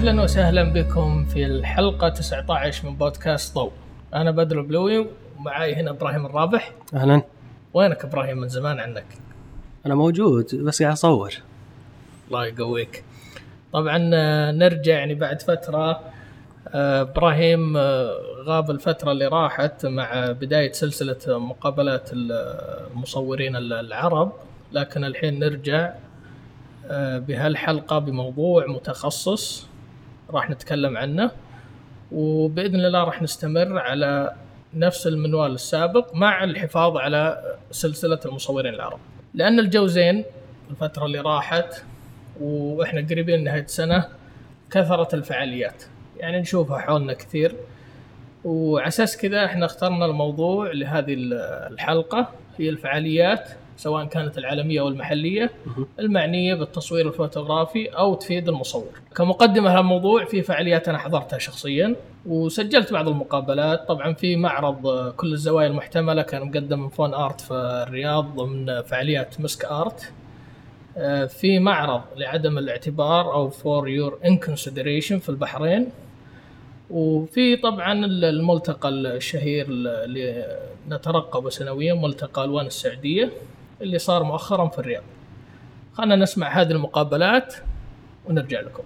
أهلاً وسهلاً بكم في الحلقة 19 من بودكاست ضوء. أنا بدر البلوي ومعاي هنا إبراهيم الرابح. أهلاً. وينك إبراهيم؟ من زمان عنك. أنا موجود بس قاعد أصور. الله يقويك. طبعاً نرجع بعد فترة. إبراهيم غاب الفترة اللي راحت مع بداية سلسلة مقابلات المصورين العرب، لكن الحين نرجع بهالحلقة بموضوع متخصص راح نتكلم عنه، وبإذن الله راح نستمر على نفس المنوال السابق مع الحفاظ على سلسلة المصورين العرب، لأن الجو زين الفترة اللي راحت وإحنا قريبين نهاية السنة. كثرت الفعاليات نشوفها حولنا كثير، وعساس كذا إحنا اخترنا الموضوع لهذه الحلقة هي الفعاليات سواء كانت العالمية أو المحلية المعنية بالتصوير الفوتوغرافي أو تفيد المصور. كمقدمة للموضوع في فعاليات أنا حضرتها شخصيا وسجلت بعض المقابلات. طبعا في معرض كل الزوايا المحتملة كان مقدم من فون آرت في الرياض ضمن فعاليات مسك آرت. في معرض لعدم الاعتبار أو for your inconsideration في البحرين. وفي طبعا الملتقى الشهير اللي نترقبه سنويا ملتقى ألوان السعودية اللي صار مؤخرا في الرياض. خلنا نسمع هذه المقابلات ونرجع لكم.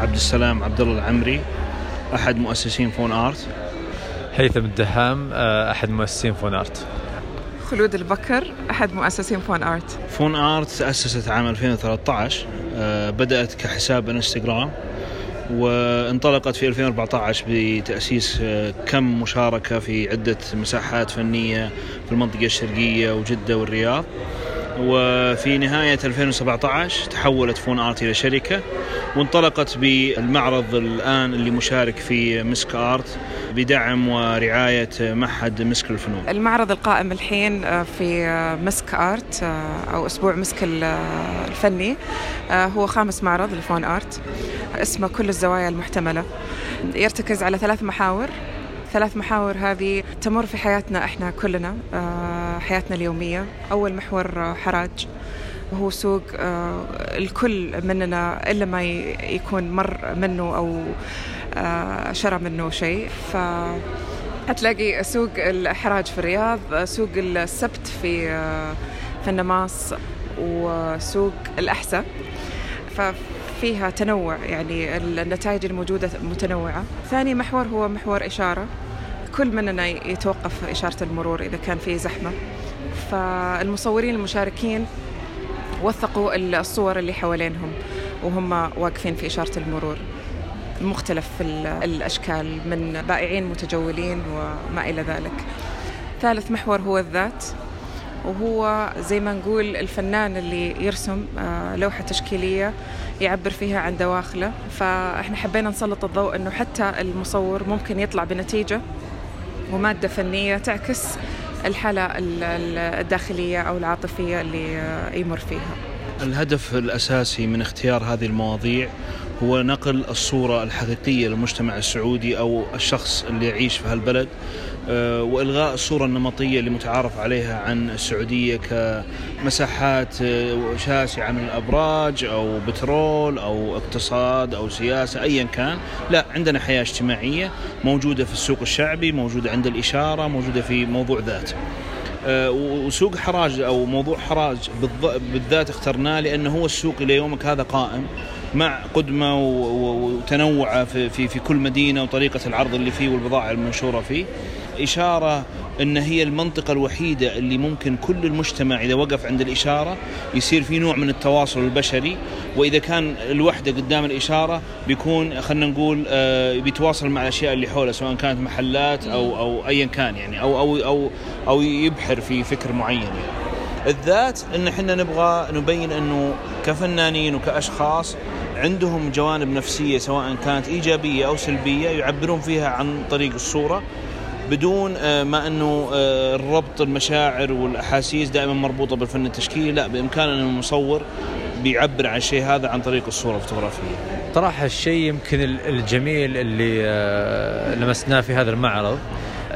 عبد السلام عبد الله العمري أحد مؤسسين فون آرت. هيثم الدهام أحد مؤسسين فون آرت. خلود البكر أحد مؤسسين فون آرت. فون آرت تأسست عام 2013، بدأت كحساب انستغرام وانطلقت في 2014 بتأسيس كم مشاركة في عدة مساحات فنية في المنطقة الشرقية وجدة والرياض. وفي نهاية 2017 تحولت فون آرت إلى شركة وانطلقت بالمعرض الآن اللي مشارك في مسك آرت بدعم ورعاية معهد مسك الفنون. المعرض القائم الحين في مسك آرت أو أسبوع مسك الفني هو خامس معرض لفون آرت اسمه كل الزوايا المحتملة. يرتكز على ثلاث محاور هذه تمر في حياتنا إحنا كلنا، حياتنا اليومية. أول محور حراج، هو سوق الكل مننا إلا ما يكون مر منه أو شرى منه شيء. فهتلاقي سوق الحراج في الرياض، سوق السبت في النماص، وسوق الأحساء. فيها تنوع، النتائج الموجودة متنوعة. ثاني محور هو محور إشارة، كل مننا يتوقف إشارة المرور إذا كان فيه زحمة. فالمصورين المشاركين وثقوا الصور اللي حوالينهم وهم واقفين في إشارة المرور، مختلف الأشكال من بائعين متجولين وما إلى ذلك. ثالث محور هو الذات، وهو زي ما نقول الفنان اللي يرسم لوحة تشكيلية يعبر فيها عن دواخله. فإحنا حبينا نسلط الضوء أنه حتى المصور ممكن يطلع بنتيجة ومادة فنية تعكس الحالة الداخلية أو العاطفية اللي يمر فيها. الهدف الأساسي من اختيار هذه المواضيع هو نقل الصورة الحقيقية للمجتمع السعودي أو الشخص اللي يعيش في هالبلد، وإلغاء الصورة النمطية اللي متعارف عليها عن السعودية كمساحات شاسعة من الأبراج أو بترول أو اقتصاد أو سياسة أيا كان. لا، عندنا حياة اجتماعية موجودة في السوق الشعبي، موجودة عند الإشارة، موجودة في موضوع ذات. وسوق حراج أو موضوع حراج بالذات اخترناه لأنه هو السوق إلى يومك هذا قائم مع قدمة وتنوع في كل مدينة وطريقة العرض اللي فيه والبضاعة المنشورة فيه. إشارة إن هي المنطقة الوحيدة اللي ممكن كل المجتمع إذا وقف عند الإشارة يصير في نوع من التواصل البشري، وإذا كان الوحدة قدام الإشارة بيكون خلنا نقول بيتواصل مع الأشياء اللي حوله سواء كانت محلات أو أيا كان أو يبحر في فكر معين. الذات إن إحنا نبغى نبين إنه كفنانين وكأشخاص عندهم جوانب نفسية سواء كانت إيجابية أو سلبية يعبرون فيها عن طريق الصورة، بدون ما أنه الربط المشاعر والأحاسيس دائما مربوطة بالفن التشكيلي. لا، بإمكان أن المصور بيعبر عن شيء هذا عن طريق الصورة الفوتوغرافية. طرح الشيء يمكن الجميل اللي لمسناه في هذا المعرض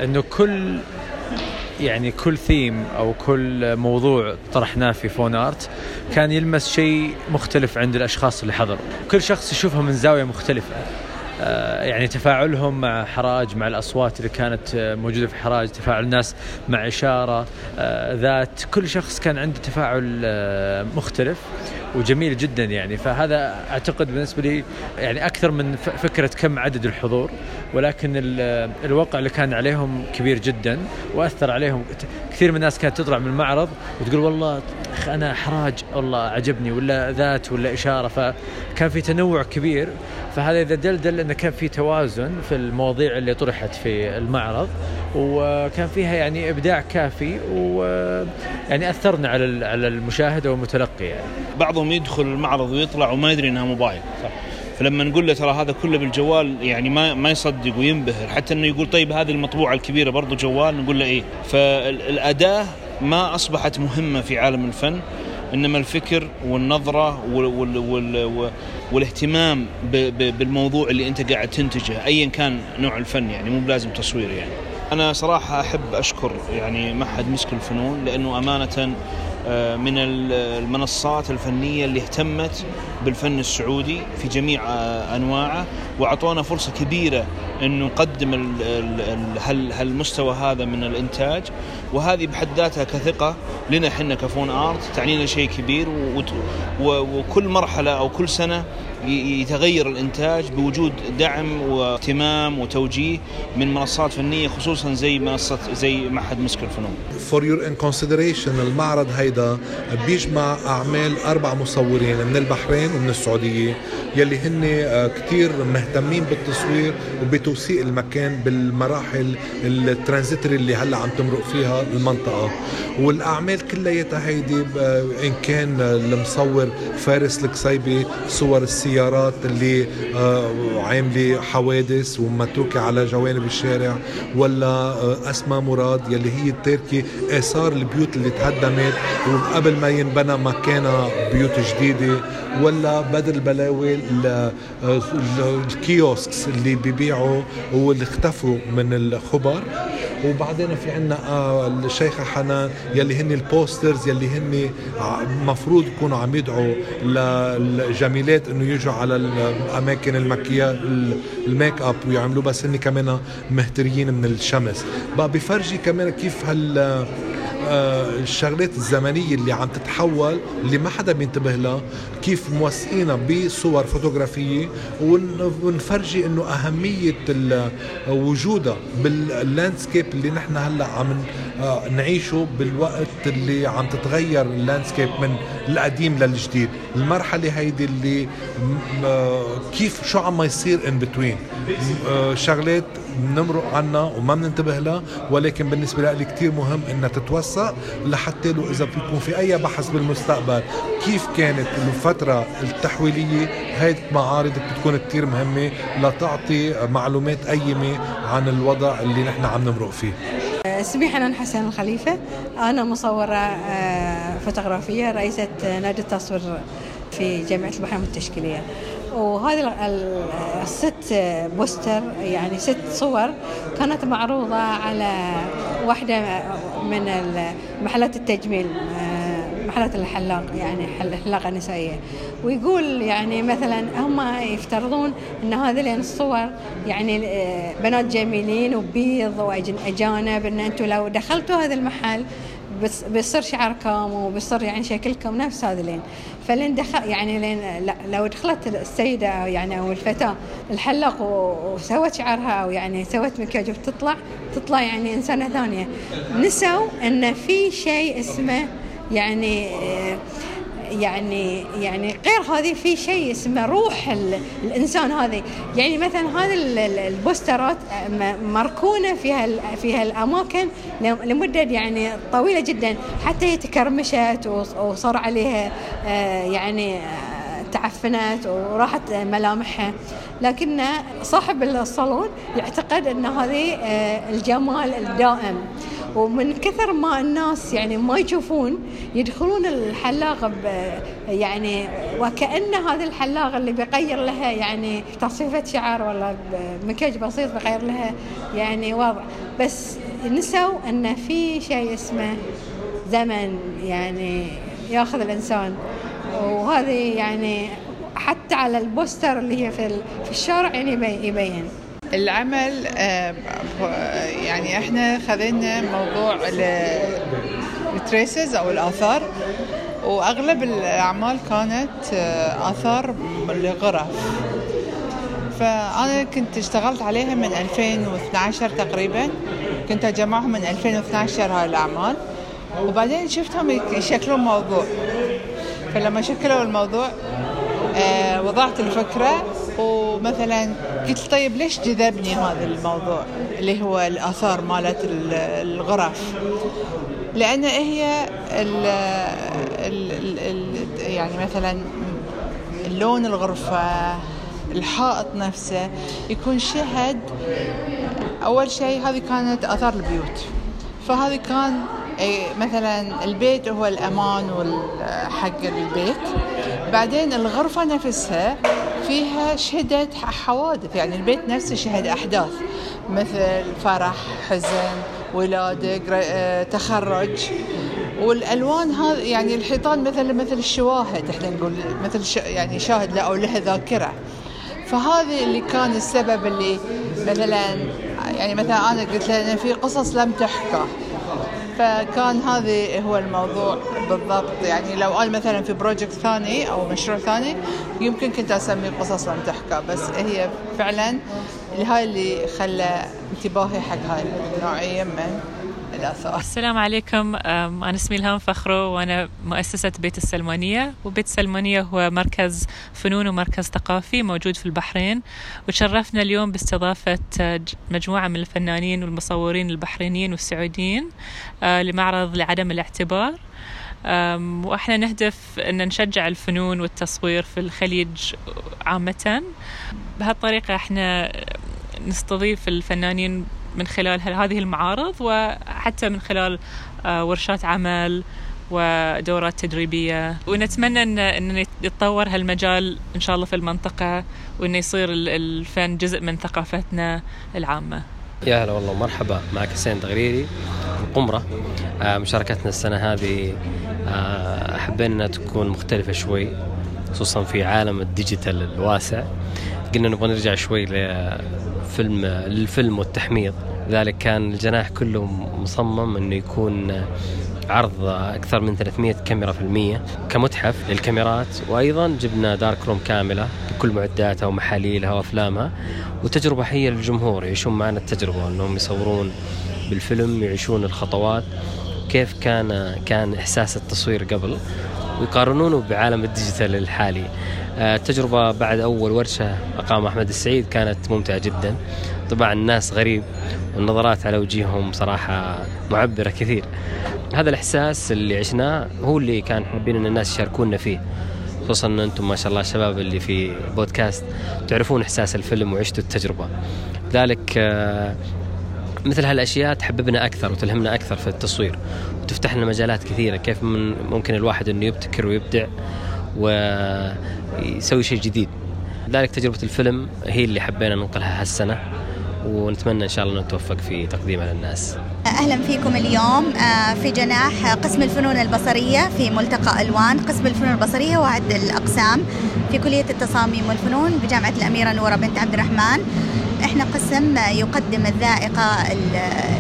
انه كل يعني كل ثيم او كل موضوع طرحناه في فون آرت كان يلمس شيء مختلف عند الاشخاص اللي حضروا. كل شخص يشوفها من زاويه مختلفه، يعني تفاعلهم مع حراج، مع الأصوات اللي كانت موجودة في حراج، تفاعل الناس مع إشارة، ذات، كل شخص كان عنده تفاعل مختلف وجميل جدا يعني. فهذا أعتقد بالنسبة لي يعني أكثر من فكرة كم عدد الحضور، ولكن الواقع اللي كان عليهم كبير جدا وأثر عليهم. كثير من الناس كانت تطلع من المعرض وتقول والله أنا حراج، والله عجبني، ولا ذات، ولا إشارة. فكان في تنوع كبير، فهذا إذا دل أنه كان في توازن في المواضيع اللي طرحت في المعرض، وكان فيها يعني إبداع كافي، ويعني أثرنا على المشاهد والمتلقي يعني. بعضهم يدخل المعرض ويطلع وما يدري أنها موبايل، صح. فلما نقول له ترى هذا كله بالجوال يعني ما يصدق وينبهر، حتى أنه يقول طيب هذه المطبوعة الكبيرة برضو جوال، نقول له إيه. فالأداة ما أصبحت مهمة في عالم الفن، إنما الفكر والنظرة والاهتمام بالموضوع اللي أنت قاعد تنتجه، أيا كان نوع الفن يعني، مو بلازم تصوير يعني. أنا صراحة أحب أشكر يعني معهد مسك الفنون، لأنه أمانة من المنصات الفنية اللي اهتمت بالفن السعودي في جميع أنواعه، وعطونا فرصة كبيرة أنه نقدم هالمستوى هذا من الإنتاج، وهذه بحد ذاتها كثقة لنا حنا كفون آرت تعنينا شيء كبير. وكل مرحلة أو كل سنة يتغير الإنتاج بوجود دعم واهتمام وتوجيه من منصات فنية، خصوصا زي معهد مسك الفنون. For your in consideration، المعرض هيدا بيجمع أعمال 4 مصورين من البحرين ومن السعودية، يلي هن كتير مهتمين بالتصوير وبتوثيق المكان بالمراحل الترانزيتري اللي هلا عم تمرق فيها المنطقة. والأعمال كلها هيدي، إن كان المصور فارس الكسايبي صور السيارات اللي عاملة حوادث ومتروكة على جوانب الشارع، ولا أسماء مراد يلي هي تركي آثار البيوت اللي تهدمت وقبل ما ينبنى مكانها بيوت جديدة، ولا بدر البلوي الكيوسكس اللي بيبيعوا واللي اختفوا من الخبر. وبعدين في عنا الشيخة حنان يلي هن البوسترز يلي هن مفروض يكونوا عم يدعوا للجميلات انه يجوا على الاماكن المكياج الميك اب ويعملوا، بس هن كمان مهتريين من الشمس. بقى بفرجي كمان كيف هال الشغلات الزمنية اللي عم تتحول اللي ما حدا بينتبه لها، كيف موثقينها بصور فوتوغرافية، ونفرجي انه أهمية وجودها باللاندسكيب اللي نحن هلا عم نعيشه بالوقت اللي عم تتغير اللاندسكيب من القديم للجديد. المرحلة هيدي اللي كيف شو عم يصير ان بتوين، شغلات بنمرق عنا وما بننتبه لها، ولكن بالنسبة لي كتير مهم انها تتوسع لحتى لو اذا بيكون في اي بحث بالمستقبل كيف كانت الفترة التحويلية. هاي المعارض بتكون كتير مهمة لتعطي معلومات قيمة عن الوضع اللي نحن عم نمرق فيه. اسمي حنان حسين الخليفة، انا مصورة فوتوغرافية، رئيسة نادي التصوير في جامعة البحرين التشكيلية. وهذه الست بوستر يعني 6 صور كانت معروضة على واحدة من محلات التجميل، محلات الحلاق يعني حلاقة نسائية. ويقول يعني مثلا هم يفترضون ان هذه الصور يعني بنات جميلين وبيض وأجانب، ان انتم لو دخلتوا هذا المحل بيصير شعركم وبيصير يعني شكلكم نفس هذا لين. فلين دخل يعني لين لو دخلت السيدة يعني أو الفتاة الحلاق وسوت شعرها أو يعني سوت مكياج تطلع يعني إنسانة ثانية. نسوا إن في شيء اسمه يعني غير هذه، في شيء اسمه روح الإنسان. هذه يعني مثلا هذه البوسترات مركونة فيها الأماكن لمدة يعني طويلة جدا حتى هي تكرمشت وصار عليها يعني تعفنت وراحت ملامحها. لكن صاحب الصالون يعتقد أن هذه الجمال الدائم، ومن كثر ما الناس يعني ما يشوفون يدخلون الحلاقة يعني وكأن هذه الحلاقة اللي بيغير لها يعني تصفيفة شعار ولا مكياج بسيط بيغير لها يعني وضع، بس نسوا أن في شيء اسمه زمن يعني ياخذ الإنسان. وهذه يعني حتى على البوستر اللي هي في الشارع يعني يبين العمل. يعني احنا خذينا موضوع التريسز او الاثار، واغلب الاعمال كانت اثار لغرف، فانا كنت اشتغلت عليها من 2012 تقريبا، كنت اجمعهم من 2012 هاي الاعمال، وبعدين شفتهم يشكلون موضوع، فلما شكلوا الموضوع وضعت الفكرة، ومثلا قلت طيب ليش جذبني هذا الموضوع اللي هو الآثار مالت الغرف، لأن هي يعني مثلا اللون الغرفة، الحائط نفسه يكون شهد. أول شيء هذه كانت آثار البيوت، فهذه كان مثلا البيت هو الأمان حق البيت، بعدين الغرفة نفسها فيها شهدت حوادث، يعني البيت نفسه شهد أحداث مثل فرح، حزن، ولادة، تخرج، والألوان هذا يعني الحيطان مثل الشواهد، احنا نقول مثل يعني شاهد له أو له ذاكرة. فهذا اللي كان السبب اللي مثلا أنا قلت لنا في قصص لم تحكى، فكان هذا هو الموضوع بالضبط. يعني لو أنا مثلا في بروجكت ثاني أو مشروع ثاني يمكن كنت أسميه قصص لم تحكى، بس هي فعلا هاي اللي خلى انتباهي حق هاي النوعية من الآثار. السلام عليكم، أنا اسمي إلهام فخرو، وأنا مؤسسة بيت السلمانية. وبيت السلمانية هو مركز فنون ومركز ثقافي موجود في البحرين، وتشرفنا اليوم باستضافة مجموعة من الفنانين والمصورين البحرينيين والسعوديين لمعرض لعدم الاعتبار. وإحنا نهدف أن نشجع الفنون والتصوير في الخليج عامة، بهالطريقة إحنا نستضيف الفنانين من خلال هذه المعارض، وحتى من خلال ورشات عمل ودورات تدريبية، ونتمنى أن يتطور هالمجال إن شاء الله في المنطقة، وأن يصير الفن جزء من ثقافتنا العامة. يا هلا والله، مرحبا، معك حسين دغريري من قمرة. مشاركتنا السنة هذه حبينا أنها تكون مختلفة شوي، خصوصا في عالم الديجيتال الواسع. قلنا نبغى نرجع شوي للفيلم والتحميض، لذلك كان الجناح كله مصمم أنه يكون عرض أكثر من 300 كاميرا في المية كمتحف للكاميرات، وأيضا جبنا دارك روم كاملة بكل معداتها ومحاليلها وأفلامها، وتجربة حية للجمهور يعيشون معنا التجربة أنهم يصورون بالفيلم، يعيشون الخطوات كيف كان إحساس التصوير قبل، ويقارنونه بعالم الديجيتال الحالي. التجربة بعد أول ورشة أقام أحمد السعيد كانت ممتعة جدا، طبعا الناس غريب والنظرات على وجيههم صراحة معبرة كثير. هذا الإحساس اللي عشناه هو اللي كان حابين أن الناس يشاركونا فيه، خصوصا أن أنتم ما شاء الله شباب اللي في بودكاست تعرفون إحساس الفيلم وعشتوا التجربة، لذلك مثل هالأشياء تحببنا أكثر وتلهمنا أكثر في التصوير، وتفتح لنا مجالات كثيرة كيف ممكن الواحد أنه يبتكر ويبدع ويسوي شيء جديد. لذلك تجربة الفيلم هي اللي حبينا ننقلها هالسنة، ونتمنى إن شاء الله نتوفق في تقديمها للناس. أهلا فيكم اليوم في جناح قسم الفنون البصرية في ملتقى ألوان. قسم الفنون البصرية وعد الأقسام في كلية التصاميم والفنون بجامعة الأميرة نورة بنت عبد الرحمن. إحنا قسم يقدم الذائقة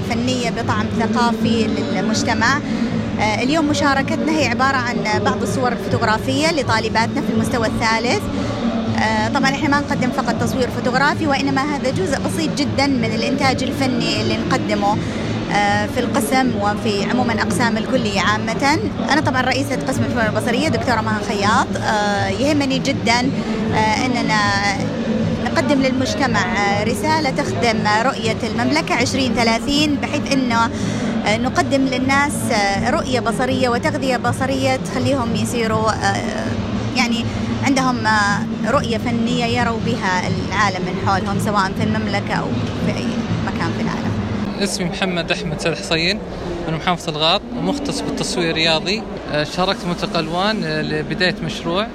الفنية بطعم ثقافي للمجتمع. اليوم مشاركتنا هي عبارة عن بعض الصور الفوتوغرافية لطالباتنا في المستوى الثالث. طبعا إحنا ما نقدم فقط تصوير فوتوغرافي، وإنما هذا جزء بسيط جدا من الإنتاج الفني اللي نقدمه في القسم وفي عموما أقسام الكلية عامة. أنا طبعا رئيسة قسم الفنون البصرية دكتورة مها خياط. يهمني جدا أننا نقدم للمجتمع رسالة تخدم رؤية المملكة 2030، بحيث أنه نقدم للناس رؤية بصرية وتغذية بصرية تخليهم يصيروا يعني عندهم رؤية فنية يروا بها العالم من حولهم، سواء في المملكة أو في أي مكان في العالم. اسمي محمد أحمد الحصين، من محافظة الغاط ومختص بالتصوير الرياضي. شاركت ملتقى ألوان لبداية مشروع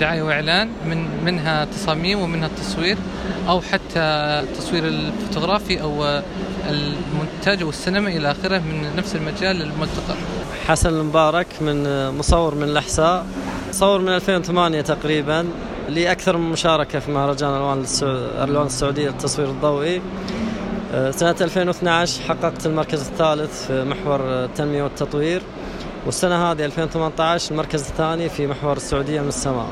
دعاية وإعلان منها تصاميم ومنها التصوير أو حتى التصوير الفوتوغرافي أو المونتاج والسينما إلى آخره من نفس المجال الملتقى. حسن المبارك من مصور من الأحساء، صور من 2008 تقريبا، لي أكثر من مشاركة في مهرجان ألوان السعودية للتصوير الضوئي. سنة 2012 حققت المركز الثالث في محور التنمية والتطوير، والسنة هذه 2018 المركز الثاني في محور السعودية من السماء.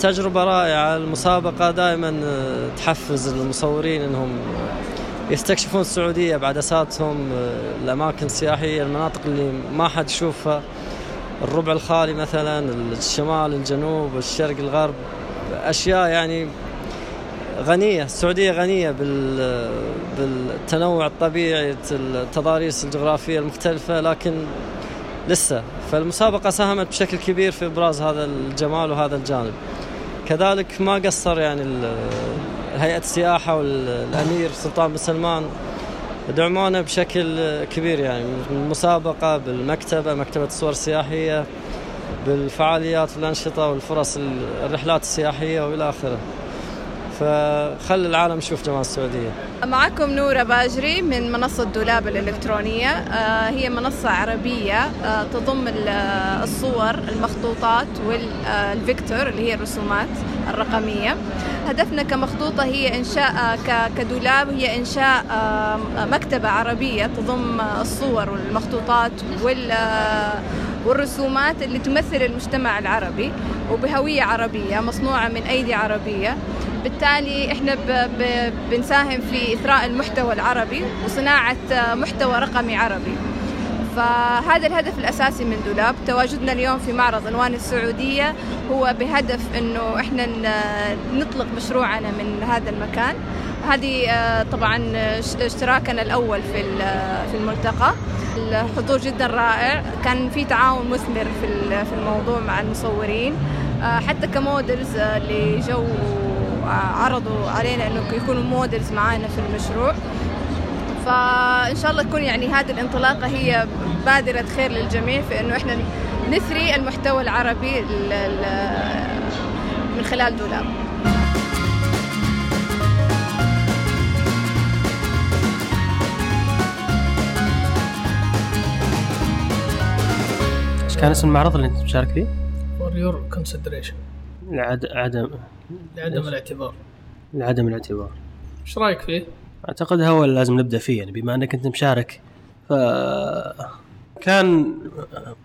تجربة رائعة. المسابقة دائما تحفز المصورين أنهم يستكشفون السعودية بعدساتهم، الأماكن السياحية، المناطق اللي ما حد يشوفها، الربع الخالي مثلا، الشمال، الجنوب، الشرق، الغرب، أشياء يعني غنية. السعودية غنية بالتنوع الطبيعي، التضاريس الجغرافية المختلفة، لكن لسه فالمسابقة ساهمت بشكل كبير في إبراز هذا الجمال وهذا الجانب. كذلك ما قصر يعني هيئة السياحة والأمير سلطان بن سلمان دعمونا بشكل كبير، يعني المسابقة بالمكتبة، مكتبة الصور السياحية، بالفعاليات والأنشطة والفرص، الرحلات السياحية وإلى آخره. فخل العالم يشوف جمال السعودية. معكم نورة باجري من منصة دولاب الإلكترونية. هي منصة عربية تضم الصور، المخطوطات والفيكتور اللي هي الرسومات الرقمية. هدفنا كمخطوطة هي إنشاء كدولاب، هي إنشاء مكتبة عربية تضم الصور والمخطوطات والرسومات اللي تمثل المجتمع العربي وبهوية عربية مصنوعة من أيدي عربية. بالتالي احنا بنساهم في إثراء المحتوى العربي وصناعة محتوى رقمي عربي. فهذا الهدف الأساسي من دولاب. تواجدنا اليوم في معرض ألوان السعودية هو بهدف أنه احنا نطلق مشروعنا من هذا المكان. هذه طبعا اشتراكنا الأول في الملتقى. الحضور جدا رائع، كان في تعاون مثمر في الموضوع مع المصورين، حتى كمودلز اللي جو عرضوا علينا أنه يكونوا مودلز معانا في المشروع. فإن شاء الله تكون يعني هذه الانطلاقة هي بادرة خير للجميع في أنه إحنا نثري المحتوى العربي من خلال دولاب. إيش كان اسم المعرض اللي أنت مشارك فيه؟ For your consideration. لعدم الاعتبار. لعدم الاعتبار. إيش رأيك فيه؟ أعتقد هو اللي لازم نبدأ فيه، يعني بما أنك أنت مشارك، فكان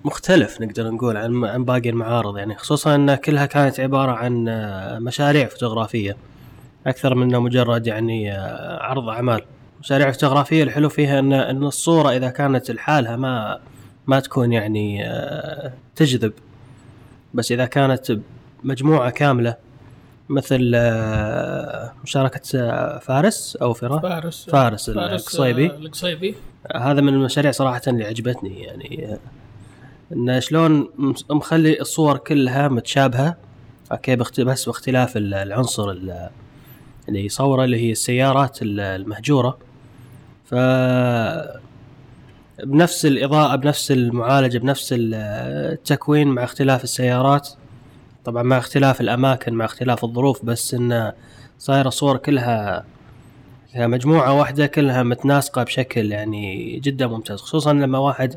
مختلف نقدر نقول عن باقي المعارض، يعني خصوصا أن كلها كانت عبارة عن مشاريع فوتوغرافية أكثر منها مجرد يعني عرض أعمال. مشاريع فوتوغرافية الحلو فيها أن الصورة إذا كانت لحالها ما تكون يعني تجذب، بس إذا كانت مجموعة كاملة مثل مشاركة فارس الكسايبي. هذا من المشاريع صراحة اللي عجبتني، يعني إن شلون مخلي الصور كلها متشابهة، أوكي، بس باختلاف العنصر اللي يصوره اللي هي السيارات المهجورة، فبنفس الإضاءة بنفس المعالجة بنفس التكوين، مع اختلاف السيارات طبعا، مع اختلاف الأماكن، مع اختلاف الظروف، بس إن صايرة صور كلها مجموعة واحدة كلها متناسقة بشكل يعني جدا ممتاز، خصوصا لما واحد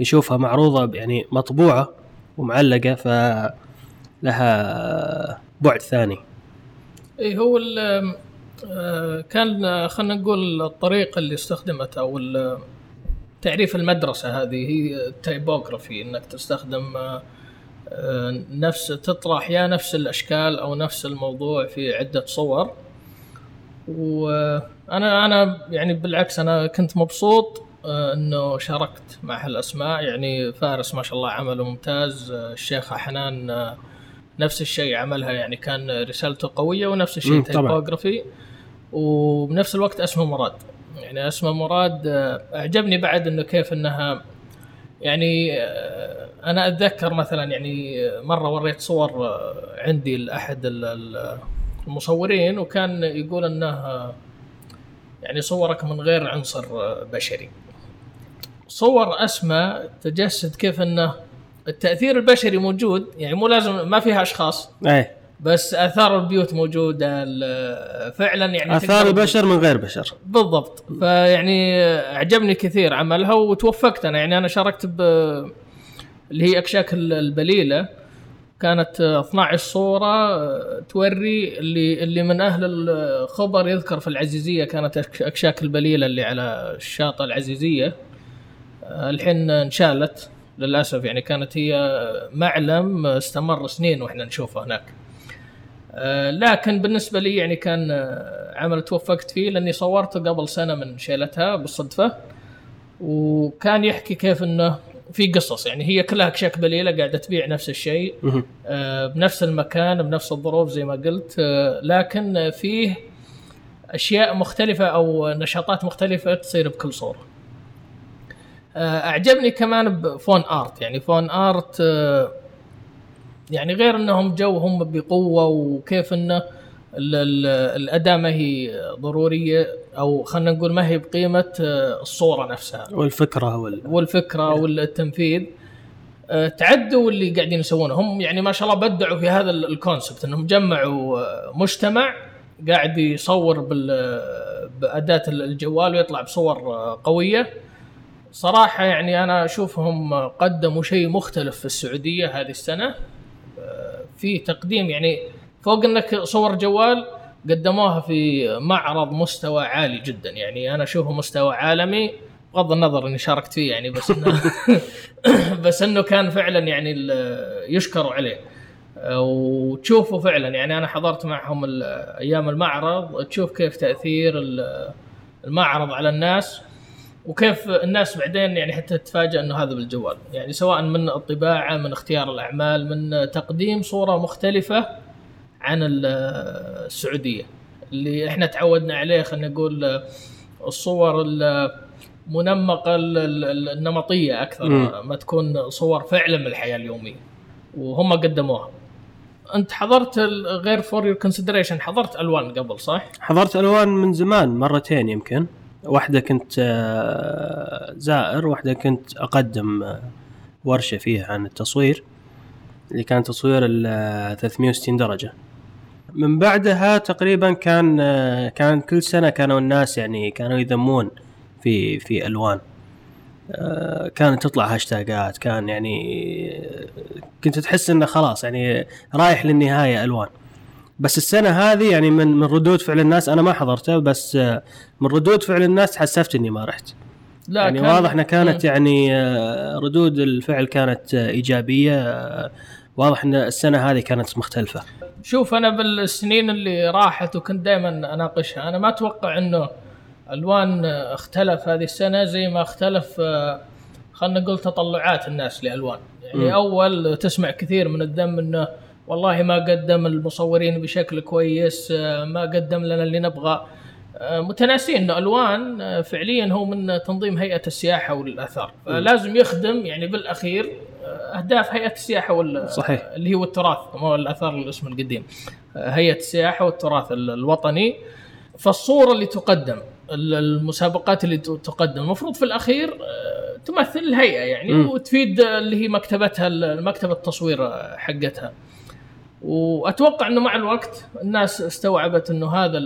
يشوفها معروضة يعني مطبوعة ومعلقة، فلها بعد ثاني. إيه، هو كان خلنا نقول الطريقة اللي استخدمتها أو تعريف المدرسة هذه هي تايبوغرافي، إنك تستخدم نفس تطرح يا نفس الأشكال أو نفس الموضوع في عدة صور. وأنا يعني بالعكس أنا كنت مبسوط إنه شاركت مع هالأسماء، يعني فارس ما شاء الله عمله ممتاز، الشيخة حنان نفس الشيء عملها، يعني كان رسالته قوية، ونفس الشيء تايبوغرافي، وبنفس الوقت أسماء مراد. يعني أسماء مراد أعجبني بعد إنه كيف إنها يعني أنا أتذكر مثلا يعني مرة وريت صور عندي لأحد المصورين وكان يقول أنها يعني صورك من غير عنصر بشري، صور أسماء تجسد كيف أنه التأثير البشري موجود، يعني مو لازم ما فيها أشخاص أي، بس آثار البيوت موجودة فعلا، يعني آثار البشر من غير بشر بالضبط. فيعني أعجبني كثير عملها وتوفقت أنا، يعني أنا شاركت اللي هي أكشاك البليلة، كانت 12 صورة توري اللي من أهل الخبر يذكر في العزيزية، كانت أكشاك البليلة اللي على الشاطئ العزيزية، الحين انشالت للأسف، يعني كانت هي معلم استمر سنين وإحنا نشوفه هناك. لكن بالنسبة لي يعني كان عمل توفقت فيه، لأني صورته قبل سنة من شيلتها بالصدفة، وكان يحكي كيف أنه في قصص، يعني هي كلها كشك بليلة قاعدة تبيع نفس الشيء بنفس المكان بنفس الظروف زي ما قلت، لكن فيه أشياء مختلفة أو نشاطات مختلفة تصير بكل صورة. أعجبني كمان بفون آرت، يعني فون آرت يعني غير أنهم جوهم بقوة وكيف أنه الأداة ما هي ضرورية، أو خلنا نقول ما هي بقيمة الصورة نفسها والفكرة والتنفيذ. تعدوا اللي قاعدين يسوونه هم، يعني ما شاء الله بدعوا في هذا الكونسبت، أنهم جمعوا مجتمع قاعد يصور بأداة الجوال ويطلع بصور قوية صراحة. يعني أنا أشوفهم قدموا شيء مختلف في السعودية هذه السنة، في تقديم يعني فوق أنك صور جوال قدموها في معرض مستوى عالي جدا، يعني أنا أشوفه مستوى عالمي بغض النظر أني شاركت فيه يعني، بس إنه بس أنه كان فعلا يعني يشكروا عليه وتشوفه فعلا. يعني أنا حضرت معهم أيام المعرض، تشوف كيف تأثير المعرض على الناس، وكيف الناس بعدين يعني حتى تتفاجأ أنه هذا بالجوال، يعني سواء من الطباعة من اختيار الأعمال من تقديم صورة مختلفة عن السعودية اللي احنا تعودنا عليه، خلينا نقول الصور المنمقة النمطية أكثر ما تكون صور فعلا من الحياة اليومية، وهم قدموها. أنت حضرت غير فور your consideration، حضرت ألوان قبل صح؟ حضرت ألوان من زمان مرتين يمكن، واحدة كنت زائر، واحدة كنت أقدم ورشة فيها عن التصوير اللي كان تصوير 360 درجة. من بعدها تقريبا كان كل سنة كانوا الناس يعني كانوا يذمون في ألوان، كانت تطلع هاشتاقات، كان يعني كنت تحس إنه خلاص يعني رايح للنهاية ألوان. بس السنة هذه يعني من ردود فعل الناس، أنا ما حضرته بس من ردود فعل الناس حسفت إني ما رحت، لا يعني واضح إن كانت يعني ردود الفعل كانت إيجابية، واضح إن السنة هذه كانت مختلفة. شوف أنا بالسنين اللي راحت وكنت دائما أناقشها، أنا ما أتوقع إنه ألوان اختلف هذه السنة زي ما اختلف خلنا نقول تطلعات الناس لألوان، يعني أول تسمع كثير من الذم إنه والله ما قدم المصورين بشكل كويس، ما قدم لنا اللي نبغى، متناسين أن ألوان فعليا هو من تنظيم هيئة السياحة والأثار، فلازم يخدم يعني بالأخير أهداف هيئة السياحة صحيح. اللي هو التراث، مو الأثار الاسم القديم، هيئة السياحة والتراث الوطني. فالصورة اللي تقدم المسابقات اللي تقدم المفروض في الأخير تمثل الهيئة يعني وتفيد اللي هي مكتبتها المكتبة التصوير حقتها. وأتوقع أنه مع الوقت الناس استوعبت أنه هذا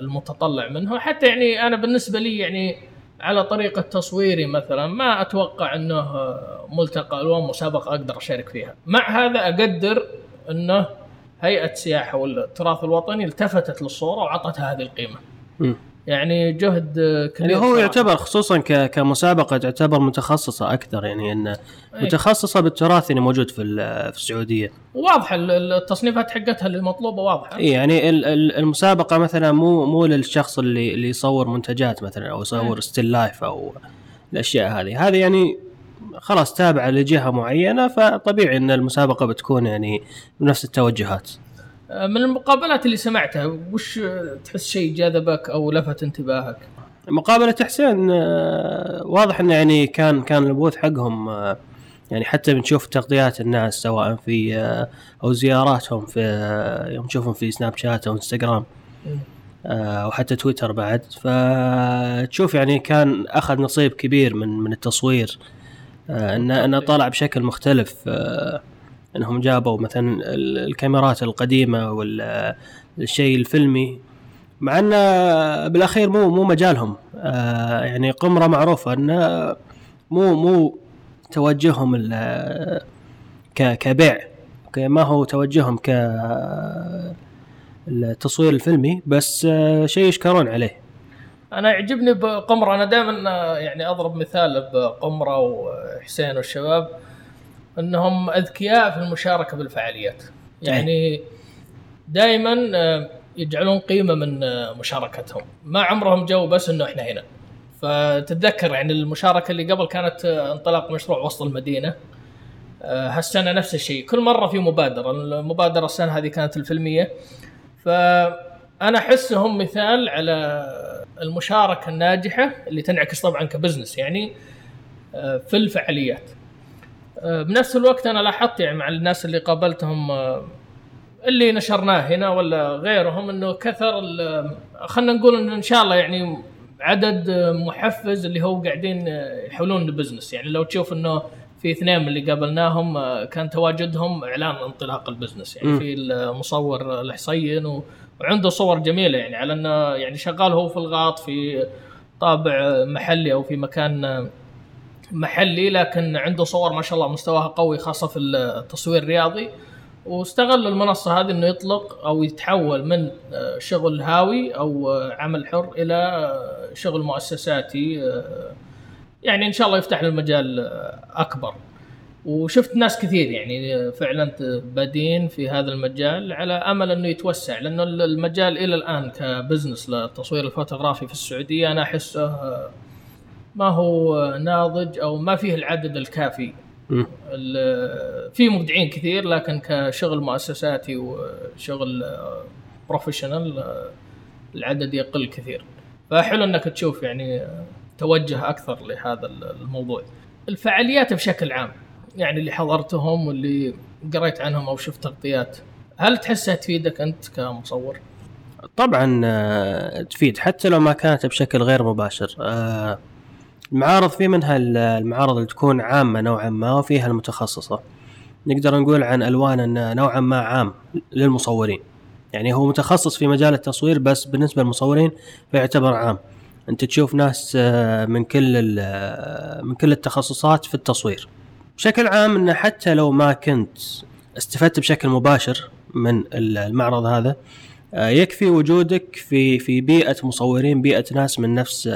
المتطلع منه، حتى يعني أنا بالنسبة لي يعني على طريقة تصويري مثلا ما أتوقع أنه ملتقى ألوان مسابقة أقدر أشارك فيها، مع هذا أقدر أنه هيئة سياحة والتراث الوطني التفتت للصورة وعطتها هذه القيمة. يعني جهد كبير يعني هو يعتبر خصوصا كمسابقة تعتبر متخصصة أكثر، يعني إن متخصصة بالتراث اللي موجود في السعودية، واضحة التصنيفات حقتها المطلوبة واضحة. يعني المسابقة مثلا مو للشخص اللي يصور منتجات مثلا أو يصور ستيل لايف أو الأشياء هذه يعني خلاص تابعة لجهة معينة، فطبيعي إن المسابقة بتكون يعني بنفس التوجهات. من المقابلات اللي سمعتها وش تحس شيء جذبك أو لفت انتباهك؟ مقابلة حسين واضح إنه يعني كان البوث حقهم، يعني حتى بنشوف تغطيات الناس سواء في أو زياراتهم في يوم نشوفهم في سناب شات أو إنستغرام، وحتى تويتر بعد. فتشوف يعني كان أخذ نصيب كبير من التصوير، أنه طالع بشكل مختلف. أنهم جابوا مثلا الكاميرات القديمة والشيء الفيلمي، مع أن بالأخير مو مجالهم. يعني قمرة معروفة أنه مو توجههم كبيع، ما هو توجههم التصوير الفيلمي، بس شيء يشكرون عليه. انا يعجبني بقمرة، انا دائما يعني اضرب مثال بقمرة وحسين والشباب انهم اذكياء في المشاركة بالفعاليات. يعني دائما يجعلون قيمة من مشاركتهم، ما عمرهم جو بس انه احنا هنا. فتتذكر يعني المشاركة اللي قبل كانت انطلاق مشروع وسط المدينة، هالسنة نفس الشيء، كل مرة في مبادرة. المبادرة السنة هذه كانت الفيلمية. فأنا أحسهم مثال على المشاركة الناجحة اللي تنعكس طبعاً كبزنس يعني في الفعاليات. بنفس الوقت أنا لاحظت يعني مع الناس اللي قابلتهم اللي نشرناه هنا ولا غيرهم أنه كثر، خلنا نقول أنه إن شاء الله يعني عدد محفز اللي هو قاعدين يحولون لبزنس. يعني لو تشوف أنه في اثنين من اللي قابلناهم كان تواجدهم إعلان انطلاق البزنس، يعني في المصور الحصين وعنده صور جميلة يعني على أنه يعني شغال هو في الغاط في طابع محلي أو في مكان محلي، لكن عنده صور ما شاء الله مستواها قوي خاصة في التصوير الرياضي. واستغل المنصة هذه أنه يطلق أو يتحول من شغل هاوي أو عمل حر إلى شغل مؤسساتي، يعني إن شاء الله يفتح المجال أكبر. وشفت ناس كثير يعني فعلا بادين في هذا المجال على أمل أنه يتوسع، لأنه المجال إلى الآن كبزنس للتصوير الفوتوغرافي في السعودية أنا أحسه ما هو ناضج أو ما فيه العدد الكافي. فيه مبدعين كثير، لكن كشغل مؤسساتي وشغل بروفيشنال العدد يقل كثير. فحلو أنك تشوف يعني توجه أكثر لهذا الموضوع. الفعاليات بشكل عام يعني اللي حضرتهم واللي قريت عنهم أو شفت تغطيات، هل تحسها تفيدك أنت كمصور؟ طبعا تفيد حتى لو ما كانت بشكل غير مباشر. المعارض في منها المعارض اللي تكون عامة نوعا ما، وفيها المتخصصة. نقدر نقول عن ألوان أنه نوعا ما عام للمصورين، يعني هو متخصص في مجال التصوير بس بالنسبة للمصورين فيعتبر عام. أنت تشوف ناس من كل التخصصات في التصوير. بشكل عام إن حتى لو ما كنت استفدت بشكل مباشر من المعرض هذا، يكفي وجودك في بيئة مصورين، بيئة ناس من نفس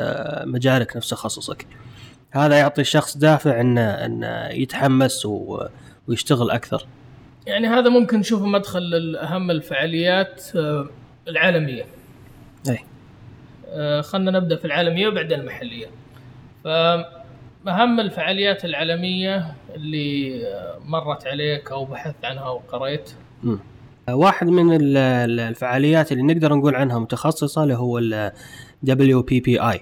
مجالك نفس تخصصك. هذا يعطي الشخص دافع إنه يتحمس ويشتغل أكثر. يعني هذا ممكن نشوفه مدخل الأهم الفعاليات العالمية. أي خلنا نبدأ في العالمية وبعدين المحلية. فأهم الفعاليات العالمية اللي مرت عليك أو بحثت عنها وقريت، واحد من الفعاليات اللي نقدر نقول عنها متخصصة اللي هو ال WPPI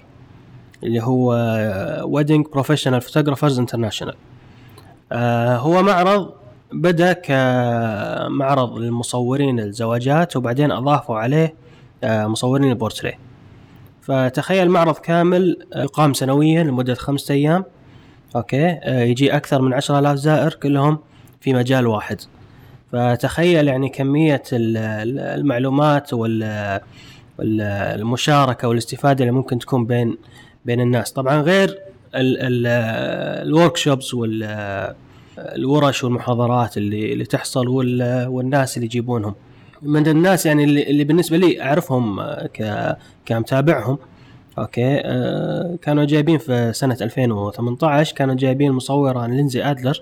اللي هو Wedding Professional Photographers International. هو معرض بدأ كمعرض للمصورين الزواجات، وبعدين أضافوا عليه مصورين البورتريه. فتخيل معرض كامل يقام سنويا لمدة 5 أيام، أوكي، يجي أكثر من 10,000 زائر كلهم في مجال واحد. فتخيل يعني كمية المعلومات والمشاركة والاستفادة اللي ممكن تكون بين الناس. طبعا غير الوركشوبس والورش والمحاضرات اللي تحصل والناس اللي يجيبونهم. من الناس يعني اللي بالنسبة لي أعرفهم كمتابعهم، أوكي، كانوا جايبين في سنة 2018 كانوا جايبين مصورة لينزي أدلر،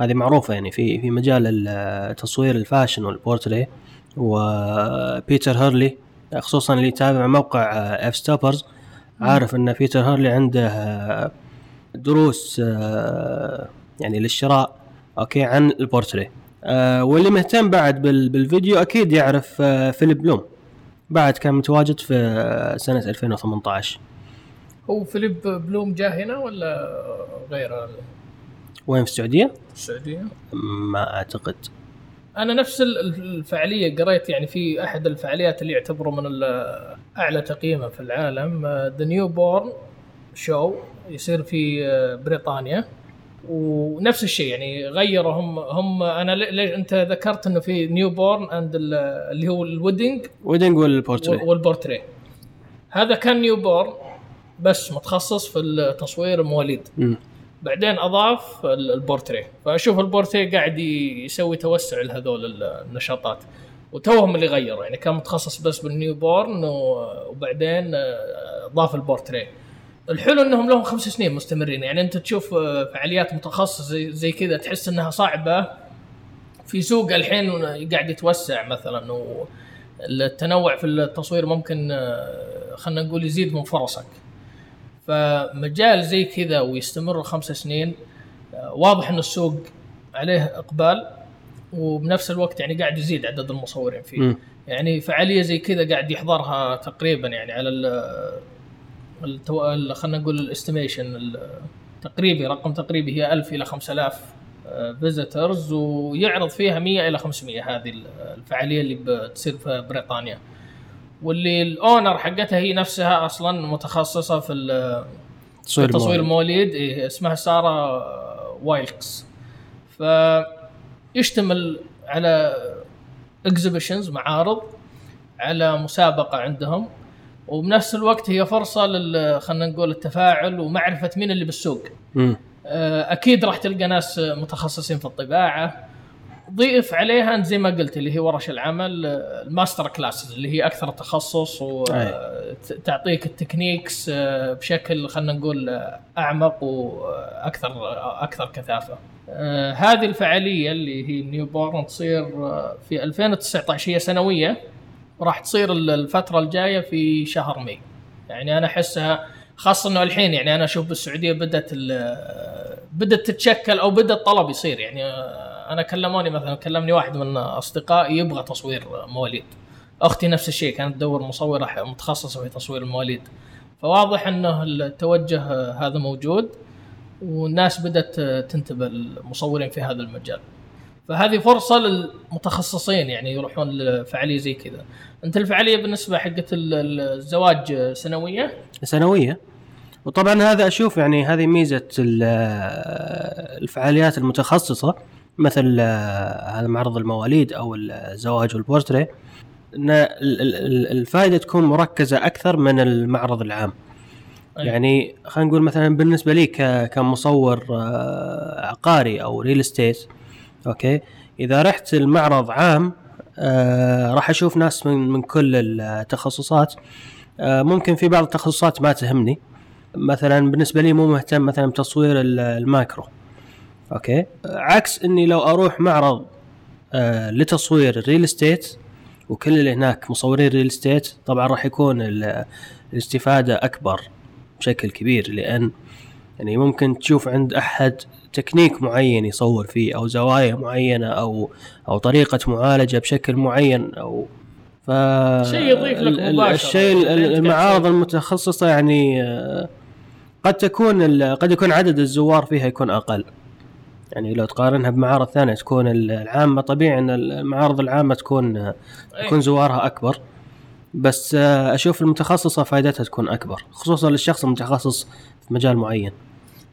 هذه معروفة يعني في مجال التصوير الفاشن والبورتري، وبيتر هيرلي خصوصا اللي يتابع موقع اف ستوبرز عارف أن بيتر هيرلي عنده دروس يعني للشراء، أوكي، عن البورتري. واللي مهتم بعد بالفيديو أكيد يعرف فيليب بلوم، بعد كان متواجد في سنة 2018. هو فيليب بلوم جاء هنا ولا غيره؟ وين في السعودية؟ ما أعتقد، أنا نفس الفعالية قريت يعني في أحد الفعاليات اللي يعتبروا من أعلى تقييما في العالم The Newborn Show يصير في بريطانيا، ونفس الشيء يعني غيروا هم أنا ليش أنت ذكرت إنه في Newborn and اللي هو الودينج والبورتري، هذا كان Newborn بس متخصص في التصوير المواليد. بعدين أضاف البورتري، فأشوف البورتري قاعد يسوي توسع لهذول النشاطات، وتوهم اللي غيره يعني كان متخصص بس بالنيوبورن وبعدين أضاف البورتري. الحلو أنهم لهم 5 سنين مستمرين، يعني أنت تشوف فعاليات متخصصة زي كذا تحس أنها صعبة في سوق الحين قاعد يتوسع مثلا، والتنوع في التصوير ممكن خلنا نقول يزيد من فرصك، فمجال زي كذا ويستمر 5 سنين واضح أن السوق عليه إقبال، وبنفس الوقت يعني قاعد يزيد عدد المصورين فيه. يعني فعالية زي كذا قاعد يحضرها تقريبا يعني على خلنا نقول الاستيميشن التقريبي، رقم تقريبي هي 1000 إلى 5000 فيزيتورز، ويعرض فيها 100 إلى 500. هذه الفعالية اللي بتصير في بريطانيا، واللي الاونر حقتها هي نفسها اصلا متخصصه في التصوير المواليد، اسمها ساره وايلكس، فيشتمل على اكزيبيشنز معارض، على مسابقه عندهم، وبنفس الوقت هي فرصه خلينا نقول التفاعل ومعرفه مين اللي بالسوق. اكيد راح تلقى ناس متخصصين في الطباعه، ضيف عليها زي ما قلت اللي هي ورش العمل الماستر كلاسز اللي هي أكثر تخصص وتعطيك التكنيكس بشكل خلنا نقول أعمق وأكثر كثافة. هذه الفعالية اللي هي نيوبورن تصير في 2019، هي سنوية، راح تصير الفترة الجاية في شهر مايو. يعني أنا أحسها خاصة إنه الحين يعني أنا أشوف بالسعودية بدأت تتشكل أو بدأ الطلب يصير. يعني أنا كلمني واحد من أصدقائي يبغى تصوير مواليد، أختي نفس الشيء كانت تدور مصورة متخصصة في تصوير المواليد، فواضح أنه التوجه هذا موجود والناس بدأت تنتبه المصورين في هذا المجال، فهذه فرصة للمتخصصين يعني يروحون لفعالية زي كذا. أنت الفعالية بالنسبة حقت الزواج سنوية، وطبعا هذا أشوف يعني هذه ميزة الفعاليات المتخصصة مثل هذا معرض المواليد أو الزواج والبورتري، إن الفائدة تكون مركزة أكثر من المعرض العام. يعني خلينا نقول مثلا بالنسبة لي كمصور عقاري أو ريل استيت، أوكي، إذا رحت المعرض عام راح أشوف ناس من كل التخصصات. ممكن في بعض التخصصات ما تهمني، مثلا بالنسبة لي مو مهتم مثلا بتصوير الماكرو، أوكي، عكس إني لو أروح معرض لتصوير الريل استيت وكل اللي هناك مصورين ريل استيت، طبعا راح يكون الاستفادة أكبر بشكل كبير، لأن يعني ممكن تشوف عند أحد تكنيك معين يصور فيه أو زوايا معينة أو طريقة معالجة بشكل معين، أو شيء يضيف لك مباشرة. الشيء المعارض المتخصصة يعني قد يكون عدد الزوار فيها يكون أقل. يعني لو تقارنها بمعارض ثانية تكون العامة، طبيعي أن المعارض العامة تكون زوارها أكبر، بس أشوف المتخصصة فائدتها تكون أكبر، خصوصا للشخص المتخصص في مجال معين.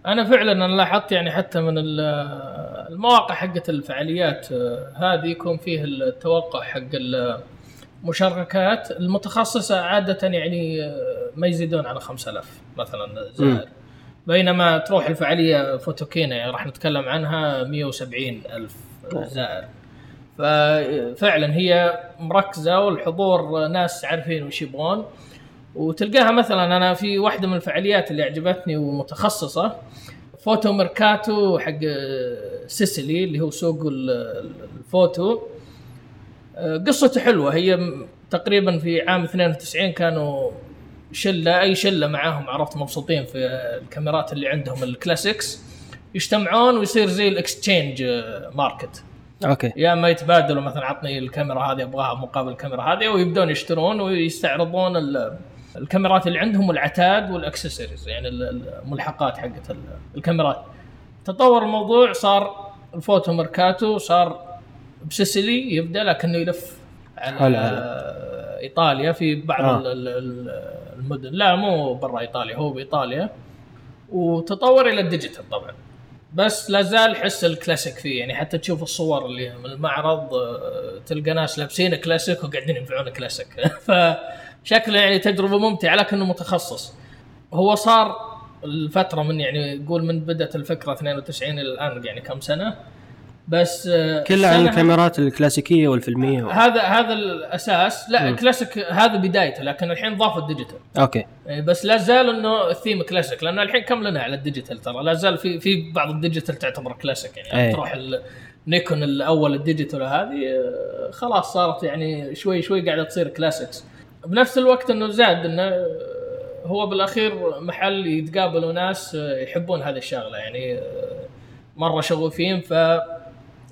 أنا فعلا أنا لاحظت يعني حتى من المواقع حقة الفعاليات هذه يكون فيه التوقع حق المشاركات المتخصصة عادة، يعني ما يزيدون على 5000 مثلا زائر، بينما تروح الفعالية فوتوكينا يعني راح نتكلم عنها 170,000 زائر. ففعلا هي مركزة والحضور ناس عارفين وش يبغون، وتلقاها مثلا أنا في واحدة من الفعاليات اللي عجبتني ومتخصصة فوتو ميركاتو حق سيسيلي اللي هو سوق الفوتو، قصته حلوة. هي تقريبا في عام 92 كانوا أي شلة معاهم عرفت مبسوطين في الكاميرات اللي عندهم الكلاسيكس، يجتمعون ويصير زي الاكستشينج ماركت، أوكي، يا ما يتبادلوا مثلا عطني الكاميرا هذه أبغاها مقابل الكاميرا هذه، ويبدون يشترون ويستعرضون الكاميرات اللي عندهم والعتاد والأكسسوارز، يعني الملحقات حقت الكاميرات. تطور الموضوع، صار الفوتو ميركاتو صار بسيسيلي يبدأ لكنه يلف على إيطاليا في بعض المدن، لا مو برا إيطاليا، هو بإيطاليا، وتطور إلى الديجيتال طبعا، بس لازال حس الكلاسيك فيه. يعني حتى تشوف الصور اللي من المعرض تلقى ناس لابسين كلاسيك وقاعدين ينفعون كلاسيك فشكله يعني تجربة ممتعة، لكنه متخصص. هو صار الفترة من يعني قول من بدأت الفكرة 92 إلى الآن يعني كم سنة، بس كله عن الكاميرات الكلاسيكية والفيلمية هذا الأساس. لا كلاسيك هذا بدايته، لكن الحين ضاف الديجيتال. أوكي. بس لا زال إنه الثيم كلاسيك، لأنه الحين كملنا على الديجيتال، ترى لا زال في بعض الديجيتال تعتبر كلاسيك. يعني تروح النيكون الأول الديجيتال هذه خلاص صارت يعني شوي شوي قاعدة تصير كلاسيكس. بنفس الوقت إنه زاد إنه هو بالأخير محل يتقابلوا ناس يحبون هذه الشغلة، يعني مرة شغوفين. ف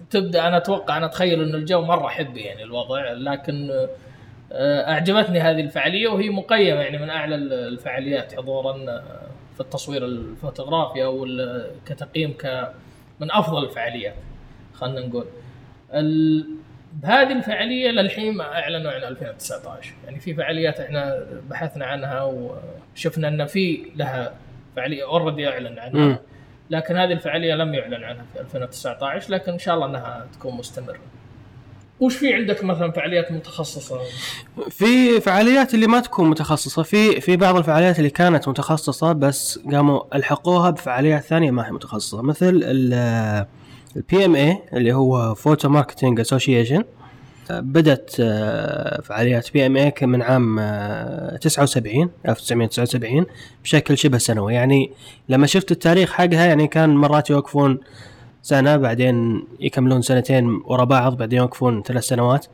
تبدأ أنا أتخيل أن الجو مرة حبي يعني الوضع، لكن أعجبتني هذه الفعالية، وهي مقيمة يعني من أعلى الفعاليات حضوراً في التصوير الفوتوغرافي، أو كتقييم من أفضل الفعاليات خلنا نقول. بهذه الفعالية للحين أعلنوا عن 2019، يعني في فعاليات إحنا بحثنا عنها وشفنا أن في لها فعالية أوردي أعلن عنها لكن هذه الفعالية لم يعلن عنها في 2019، لكن إن شاء الله أنها تكون مستمرة. وش في عندك مثلا فعاليات متخصصة؟ في فعاليات اللي ما تكون متخصصة، في بعض الفعاليات اللي كانت متخصصة بس قاموا ألحقوها بفعاليات ثانية ما هي متخصصة، مثل PMA اللي هو Photo Marketing Association. بدأت فعاليات PMA من عام 1979 بشكل شبه سنوي. يعني لما شفت التاريخ حقها يعني كان مرات يوقفون سنة، بعدين يكملون سنتين ورا بعض، بعدين يوقفون 3 سنوات،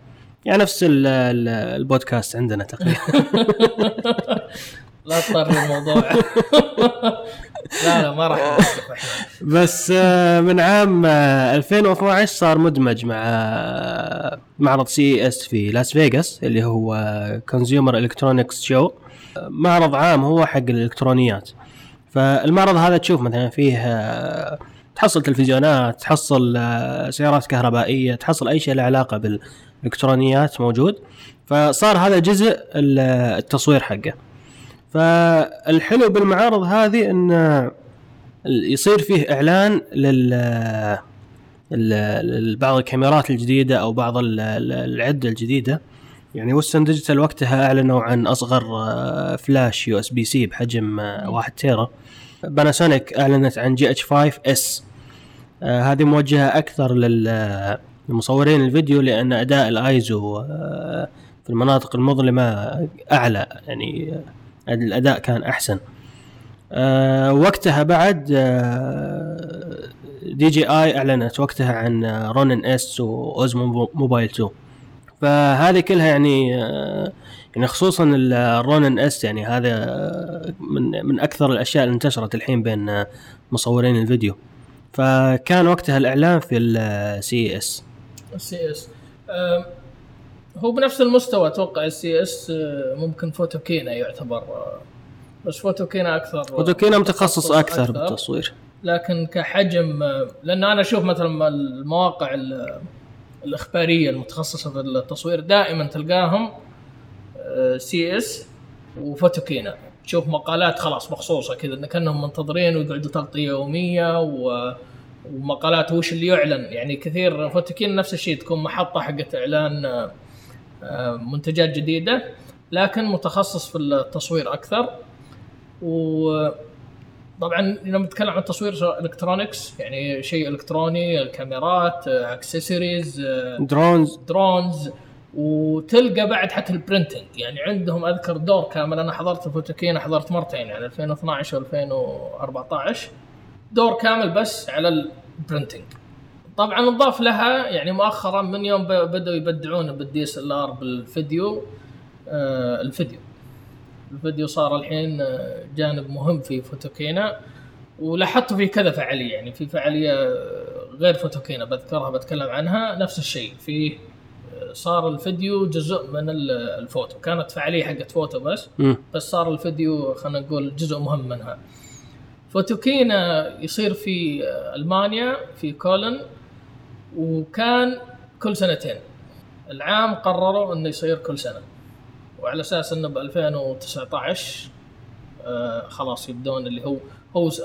يعني نفس البودكاست عندنا تقريبا لا تطر الموضوع لا ما راح. بس من عام 2012 صار مدمج مع معرض CES في لاس فيغاس اللي هو كونسيومر الكترونكس شو، معرض عام هو حق الالكترونيات. فالمعرض هذا تشوف مثلا فيه تحصل تلفزيونات، تحصل سيارات كهربائية، تحصل أي شيء له علاقة بالالكترونيات موجود. فصار هذا جزء التصوير حقه. فالحلو بالمعارض هذه أن يصير فيه إعلان لبعض الكاميرات الجديدة أو بعض العدة الجديدة. يعني وستن ديجيتال وقتها أعلنوا عن أصغر فلاش USB-C بحجم 1 تيرا. باناسونيك أعلنت عن GH5S، هذه موجهة أكثر للمصورين الفيديو لأن أداء الآيزو في المناطق المظلمة أعلى، يعني الأداء كان أحسن. وقتها بعد DJI أعلنت وقتها عن رونين اس وأوزمو موبايل 2. فهذه كلها يعني خصوصا الرونين اس، يعني هذا من أكثر الأشياء اللي انتشرت الحين بين مصورين الفيديو. فكان وقتها الإعلان في CES. هو بنفس المستوى أتوقع CES، ممكن فوتوكينا يعتبر، بس فوتوكينا أكثر، فوتوكينا متخصص أكثر بالتصوير، لكن كحجم لأنه أنا أشوف مثلا المواقع الإخبارية المتخصصة في التصوير دائما تلقاهم CES وفوتوكينا، تشوف مقالات خلاص مخصوصة كذا إن كأنهم منتظرين ويقعدوا تغطية يومية ومقالات وش اللي يعلن. يعني كثير فوتوكينا نفس الشيء تكون محطة حقت إعلان منتجات جديدة، لكن متخصص في التصوير أكثر. وطبعاً لما نتكلم عن التصوير إلكترونيكس، يعني شيء إلكتروني، الكاميرات، أكسسوريز، درونز، وتلقى بعد حتى البرينتينج. يعني عندهم أذكر دور كامل، أنا حضرت الفوتوكينا، حضرت مرتين يعني 2012 و2014، دور كامل بس على البرينتينج. طبعاً نضاف لها يعني مؤخراً من يوم بدأوا يبدعون بالDSLR بالفيديو، الفيديو صار الحين جانب مهم في فوتوكينا، ولاحظت في كذا فعالية. يعني في فعالية غير فوتوكينا بذكرها بتكلم عنها، نفس الشيء في صار الفيديو جزء من الفوتو. كانت فعالية حقت فوتو بس صار الفيديو خلنا نقول جزء مهم منها. فوتوكينا يصير في ألمانيا في كولن، وكان كل سنتين. العام قرروا انه يصير كل سنة، وعلى اساس انه ب 2019 خلاص يبدون اللي هو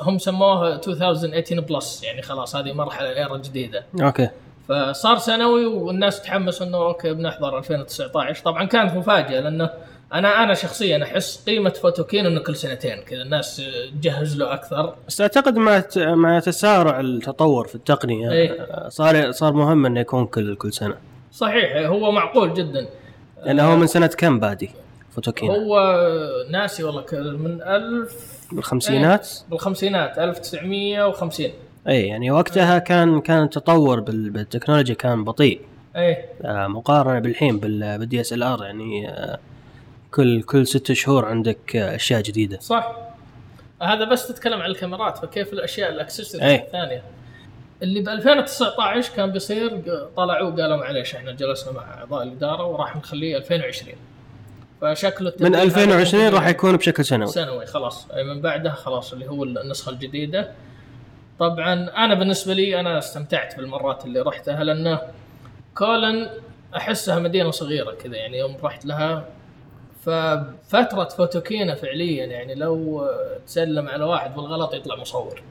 هم سموها 2018 بلس، يعني خلاص هذه مرحلة الايرا جديدة. اوكي. فصار سنوي والناس تحمس انه اوكي بنحضر 2019. طبعا كانت مفاجأة، لانه انا شخصيا احس قيمه فوتوكين انه كل سنتين كذا الناس تجهز له اكثر. استعتقد ما تسارع التطور في التقنيه أيه. صار مهم انه يكون كل سنه. صحيح، هو معقول جدا. لانه هو من سنه كم بادي فوتوكين؟ هو ناسي والله، من 1000 بالخمسينات أيه. بالخمسينات 1950 اي، يعني وقتها كان التطور بالتكنولوجيا كان بطيء اي مقارنه بالحين بالدي اس ال ار، يعني كل 6 شهور عندك أشياء جديدة. صح، هذا بس تتكلم عن الكاميرات، فكيف الأشياء الأكسسوارز الثانية اللي ب 2019 كان بيصير طلعوا قالوا معليش إحنا جلسنا مع أعضاء الإدارة وراح نخليه 2020. فشكله من 2020 راح يكون بشكل سنوي خلاص، أي من بعدها خلاص اللي هو النسخة الجديدة. طبعا أنا بالنسبة لي أنا استمتعت بالمرات اللي رحتها، لأنه كولن أحسها مدينة صغيرة كذا، يعني يوم رحت لها ففترة فوتوكينا فعليا يعني لو تسلم على واحد بالغلط يطلع مصور،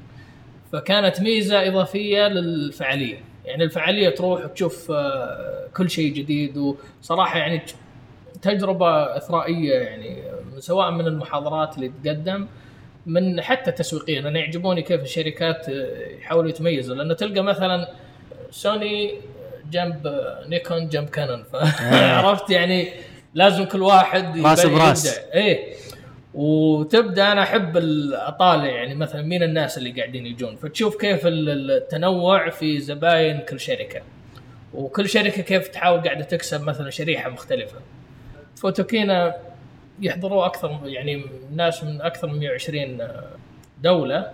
فكانت ميزة إضافية للفعالية. يعني الفعالية تروح وتشوف كل شيء جديد، وصراحة يعني تجربة إثرائية، يعني سواء من المحاضرات اللي تقدم من حتى تسويقيا. أنا يعجبوني كيف الشركات يحاولوا يتميزوا، لأنه تلقى مثلا سوني جنب نيكون جنب كانون عرفت يعني لازم كل واحد يبدع ايه. وتبدا انا احب اطالع يعني مثلا مين الناس اللي قاعدين يجون، فتشوف كيف التنوع في زباين كل شركه، وكل شركه كيف تحاول قاعده تكسب مثلا شريحه مختلفه. فوتوكينا يحضروا اكثر يعني ناس من اكثر من 120 دوله،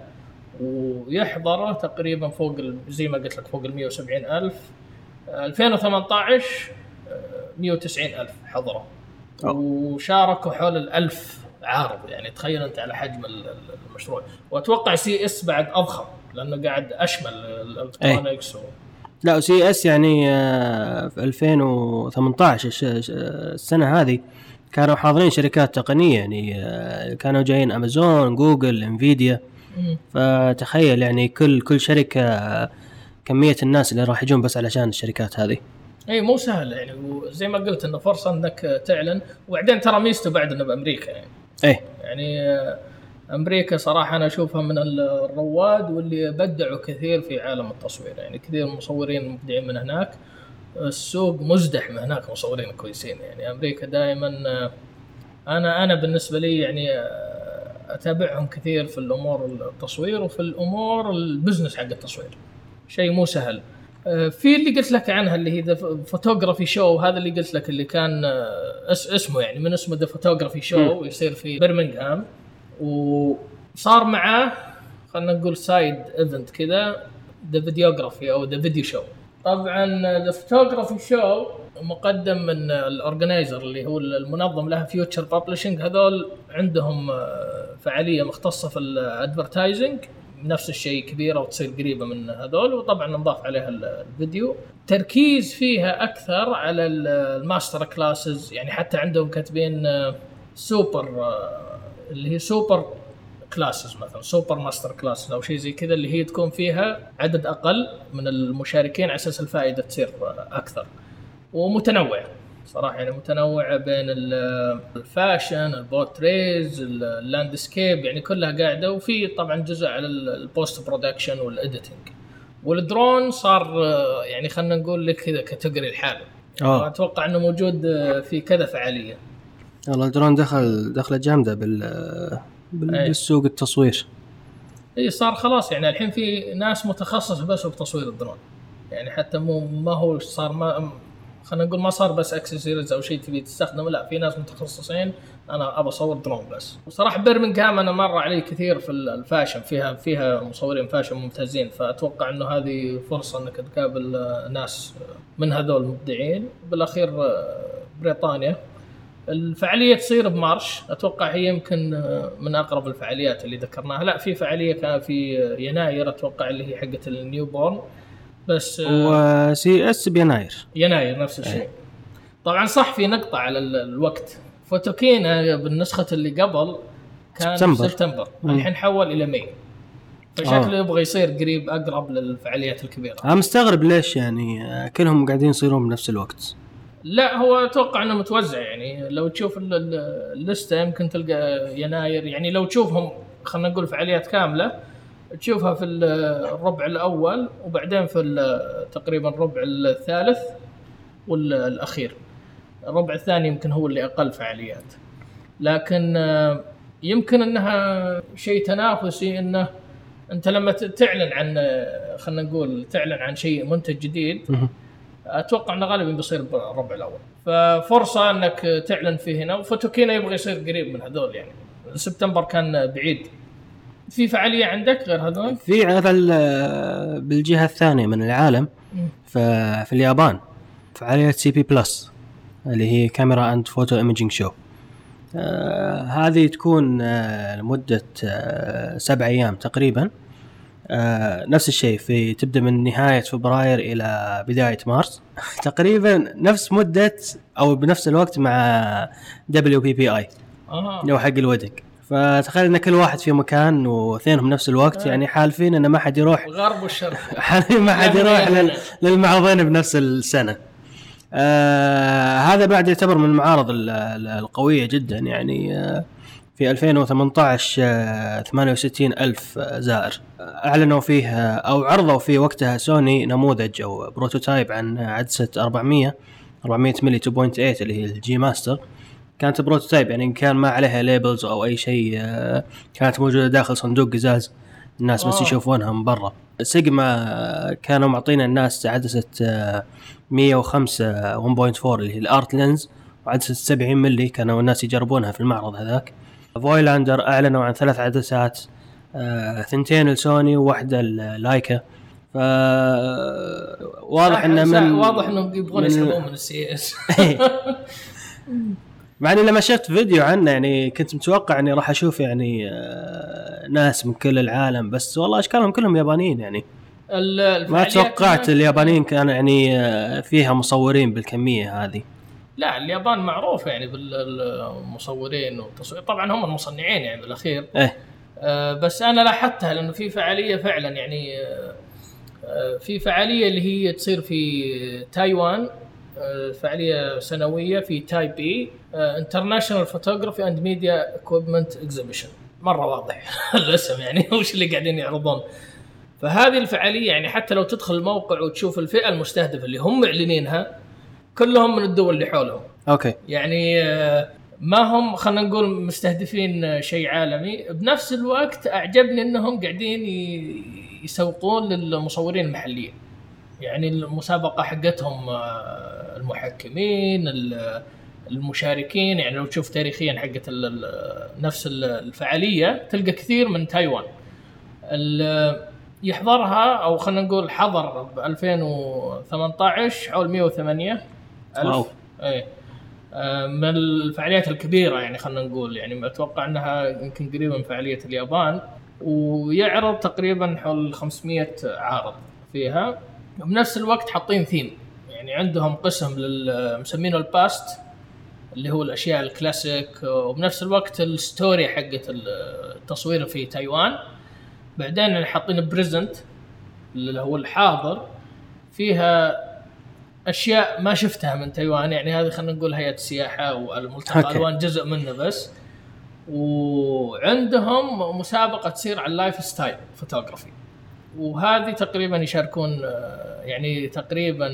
ويحضروا تقريبا فوق زي ما قلت لك فوق 170,000. 2018 190,000 حضروا وشاركوا حول 1000 عارض، يعني تخيل أنت على حجم المشروع. وأتوقع سي إس بعد أضخم، لأنه قاعد أشمل الإلكترونيكس لا سي إس يعني في 2018 السنة هذه كانوا حاضرين شركات تقنية، يعني كانوا جايين أمازون، جوجل، إنفيديا. فتخيل يعني كل شركة كمية الناس اللي راح يجون بس علشان الشركات هذه. اي مو سهل يعني، وزي ما قلت انه فرصه انك تعلن. وبعدين ترى ميزته بعد انه بامريكا يعني اي، يعني امريكا صراحه انا اشوفها من الرواد واللي بدعوا كثير في عالم التصوير، يعني كثير مصورين مبدعين من هناك. السوق مزدحم هناك، مصورين كويسين يعني. امريكا دائما انا بالنسبه لي يعني اتابعهم كثير في الامور التصوير وفي الامور البزنس حق التصوير. شيء مو سهل. في اللي قلت لك عنها اللي هي The Photography Show، هذا اللي قلت لك اللي كان اسمه يعني من اسمه The Photography Show، يصير في برمنغهام، وصار معه خلنا نقول سايد ايفنت كذا The Videography أو The Video Show. طبعا The Photography Show مقدم من الأورجنايزر اللي هو المنظم لها Future Publishing. هذول عندهم فعالية مختصة في الأدفرتايزنج، نفس الشيء كبيرة وتصير قريبة من هذول، وطبعا نضاف عليها الفيديو. تركيز فيها أكثر على الماستر كلاسز، يعني حتى عندهم كاتبين سوبر اللي هي سوبر كلاسز مثلا سوبر ماستر كلاس أو شيء زي كذا، اللي هي تكون فيها عدد أقل من المشاركين على أساس الفائدة تصير أكثر ومتنوع. صراحة يعني متنوعة بين الفاشن، البورتريز، اللاندسكيب، يعني كلها قاعدة. وفي طبعا جزء على البوست برودكشن والإديتنج والدرون. صار يعني خلنا نقول لك كذا كاتيجوري الحالة يعني أتوقع أنه موجود في كذا فعالية. والله الدرون دخل جامدة بالسوق التصوير. إيه صار خلاص يعني الحين في ناس متخصص بس بتصوير الدرون، يعني حتى ما هو صار ما خلنا نقول ما صار بس اكسسوارز او شيء تبي تستخدمه، لا في ناس متخصصين انا ابى اصور درون بس. وصراحه برمنغهام انا مر علي كثير في الفاشن، فيها مصورين فاشن ممتازين، فاتوقع انه هذه فرصه انك تقابل ناس من هذول المبدعين. بالاخير بريطانيا الفعاليه تصير بمارش، اتوقع هي يمكن من اقرب الفعاليات اللي ذكرناها. لا في فعاليه كان في يناير اتوقع اللي هي حقه النيوبورن، بس وسي اس بيناير نفس الشيء. أيه. طبعا صح في نقطة على الوقت، فوتوكينا بالنسخة اللي قبل كان سبتمبر، الحين حول إلى مايو، فشكله يبغى يصير قريب أقرب للفعاليات الكبيرة. أنا مستغرب ليش يعني كلهم قاعدين يصيرون بنفس الوقت. لا هو أتوقع أنه متوزع، يعني لو تشوف اللستة يمكن تلقى يناير، يعني لو تشوفهم خلنا نقول فعاليات كاملة تشوفها في الربع الأول وبعدين في تقريبا الربع الثالث والأخير. الربع الثاني يمكن هو اللي أقل فعاليات، لكن يمكن أنها شيء تنافسي، أنه أنت لما تعلن عن خلنا نقول تعلن عن شيء منتج جديد أتوقع أنه غالباً بيصير بالربع الأول، ففرصة أنك تعلن فيه هنا. وفوتوكينا يبغى يصير قريب من هذول، يعني سبتمبر كان بعيد. في فعالية عندك غير هذول؟ في هذا بالجهة الثانية من العالم في اليابان فعالية سي بي بلس اللي هي كاميرا أند فوتو إيميجينج شو. هذه تكون لمدة 7 أيام تقريباً. نفس الشيء في تبدأ من نهاية فبراير إلى بداية مارس تقريبا، نفس مدة أو بنفس الوقت مع WPPI لو حق الودق. فتخيل أن كل واحد في مكان واثنينهم نفس الوقت، يعني حالفين أن ما حد يروح غرب والشرق ما حد يروح للمعرضين بنفس السنة. هذا بعد يعتبر من المعارض القوية جدا، يعني في 2018 68,000 زائر. أعلنوا فيه أو عرضوا في وقتها سوني نموذج أو بروتوتايب عن عدسة 400 ملي 2.8 اللي هي الجي ماستر. كانت بروتوتايب، يعني كان ما عليها ليبلز أو أي شيء، كانت موجودة داخل صندوق قزاز، الناس بس يشوفونها من برا. سيجما كانوا معطينا الناس عدسة 105 1.4 اللي هي الارت لينز، وعدسة 70 ملي كانوا الناس يجربونها في المعرض هذاك. فويلاندر أعلنوا عن 3 عدسات، 2 لسوني و1 لايكا. واضح إنه واضح إنهم يبغون يسحبون من السي اس. مع إني لما شفت فيديو عنه يعني كنت متوقع إني راح أشوف يعني ناس من كل العالم، بس والله أشكالهم كلهم يابانيين، يعني ما توقعت اليابانيين كانوا يعني فيها مصورين بالكمية هذه. لا اليابان معروفة يعني بالمصورين والتصوير، طبعا هم المصنعين يعني بالأخير. بس أنا لاحظتها لأنه في فعالية فعلا، يعني في فعالية اللي هي تصير في تايوان، فعالية سنوية في تايبي، International Photography and Media Equipment Exhibition. مرة واضح الاسم يعني وش اللي قاعدين يعرضون. فهذه الفعالية يعني حتى لو تدخل الموقع وتشوف الفئة المستهدفة اللي هم معلنينها كلهم من الدول اللي حولهم. أوكي. يعني ما هم خلنا نقول مستهدفين شيء عالمي. بنفس الوقت أعجبني أنهم قاعدين يسوقون للمصورين المحليين، يعني المسابقة حقتهم المحكمين المشاركين، يعني لو تشوف تاريخيا حقت نفس الفعالية تلقى كثير من تايوان يحضرها، أو خلنا نقول حضر ب 2018 حول 108,000 من الفعاليات الكبيرة، يعني خلنا نقول يعني أتوقع أنها يمكن قريبة من فعالية اليابان. ويعرض تقريبا حول 500 عارض فيها. بنفس الوقت حاطين ثيم، يعني عندهم قسم مسمينه الباست اللي هو الأشياء الكلاسيك، وبنفس الوقت الستوري حقة التصوير في تايوان. بعدين حاطين بريزنت اللي هو الحاضر، فيها أشياء ما شفتها من تايوان، يعني هذه خلينا نقول هيئة السياحة والملتقى ألوان جزء منه بس. وعندهم مسابقة تصير على اللايف ستايل فوتوغرافي، وهذه تقريبا يشاركون يعني تقريبا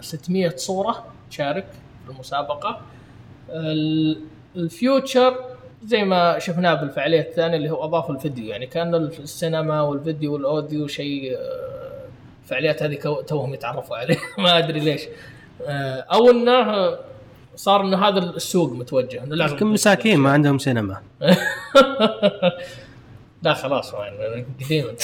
600 صورة تشارك بالمسابقة. الفيوتشر زي ما شفناه بالفعالية الثانية اللي هو أضاف الفيديو، يعني كان السينما والفيديو والأوديو شيء فعاليات هذه توهم يتعرفوا عليه ما أدري ليش، أو أنه صار أنه هذا السوق متوجه أنه لازم كم مساكين ما عندهم سينما. لا خلاص يعني قديم أنت.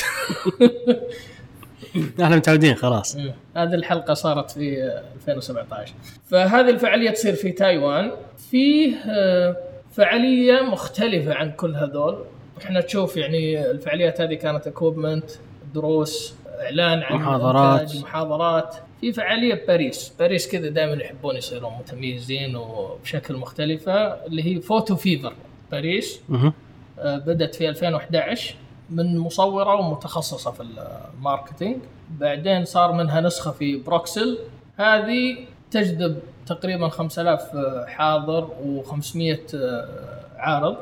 نحن متعودين خلاص. هذه الحلقة صارت في 2017. فهذه الفعالية تصير في تايوان. فيه فعالية مختلفة عن كل هذول. احنا تشوف يعني الفعاليات هذه كانت اكوبمنت، دروس، إعلان عن محاضرات في فعالية باريس كذا دائما يحبون يصيرون متميزين وبشكل مختلفة، اللي هي فوتو فيفر باريس. بدأت في 2011 من مصورة ومتخصصة في الماركتينج، بعدين صار منها نسخة في بروكسل، هذه تجذب تقريبا 5000 حاضر و500 عارض،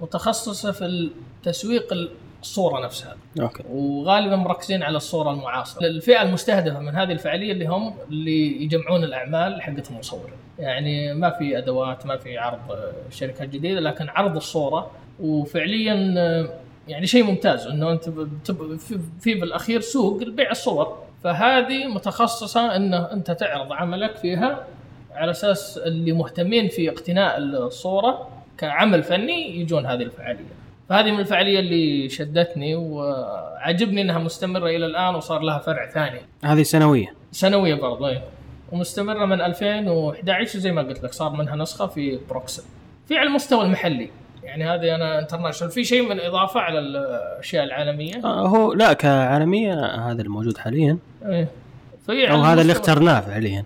متخصصة في تسويق الصورة نفسها. أوكي. وغالبا مركزين على الصورة المعاصرة. الفئة المستهدفة من هذه الفعالية اللي هم اللي يجمعون الأعمال حقت المصورين، يعني ما في أدوات، ما في عرض شركات جديدة، لكن عرض الصورة. وفعليا يعني شيء ممتاز إنه أنت في بالأخير سوق لبيع الصور، فهذه متخصصة إنه أنت تعرض عملك فيها على أساس اللي مهتمين في اقتناء الصورة كعمل فني يجون هذه الفعالية. فهذه من الفعالية اللي شدتني وعجبني إنها مستمرة إلى الآن، وصار لها فرع ثاني. هذه سنوية برضو، ومستمرة من 2011 زي ما قلت لك، صار منها نسخة في بروكسل. في على المستوى المحلي يعني هذه أنا انترناشنال، في شيء من إضافة على الأشياء العالمية؟ هو لا كعالمية هذا الموجود حاليا، إيه. أو هذا اللي اخترناه فعليا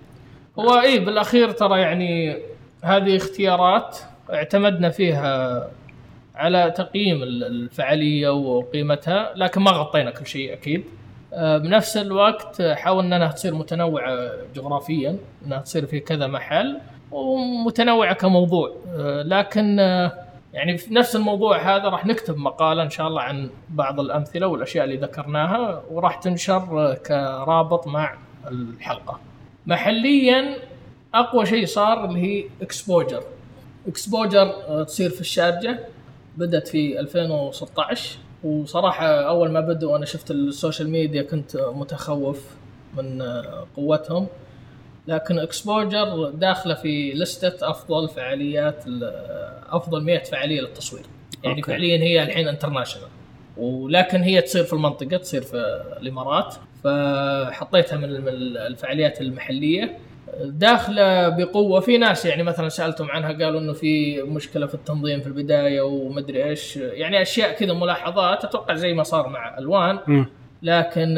هو إيه بالأخير، ترى يعني هذه اختيارات اعتمدنا فيها على تقييم الفعالية وقيمتها، لكن ما غطينا كل شيء أكيد. بنفس الوقت حاولنا أنها تصير متنوعة جغرافيا، أنها تصير في كذا محل ومتنوعة كموضوع، لكن يعني في نفس الموضوع هذا راح نكتب مقالة إن شاء الله عن بعض الأمثلة والأشياء اللي ذكرناها، وراح تنشر كرابط مع الحلقة. محليا أقوى شيء صار اللي هي إكسبوجر تصير في الشارجة، بدأت في 2016. وصراحة أول ما بدأ وأنا شفت السوشيال ميديا كنت متخوف من قوتهم، لكن إكسبوجر داخلة في لستة أفضل فعاليات، أفضل 100 فعالية للتصوير. يعني أوكي. فعليا هي الحين انترناشنال، ولكن هي تصير في المنطقة، تصير في الإمارات، فحطيتها من الفعاليات المحلية داخلة بقوة. في ناس يعني مثلا سألتهم عنها قالوا إنه في مشكلة في التنظيم في البداية ومدري إيش، يعني أشياء كذا ملاحظات أتوقع زي ما صار مع ألوان. لكن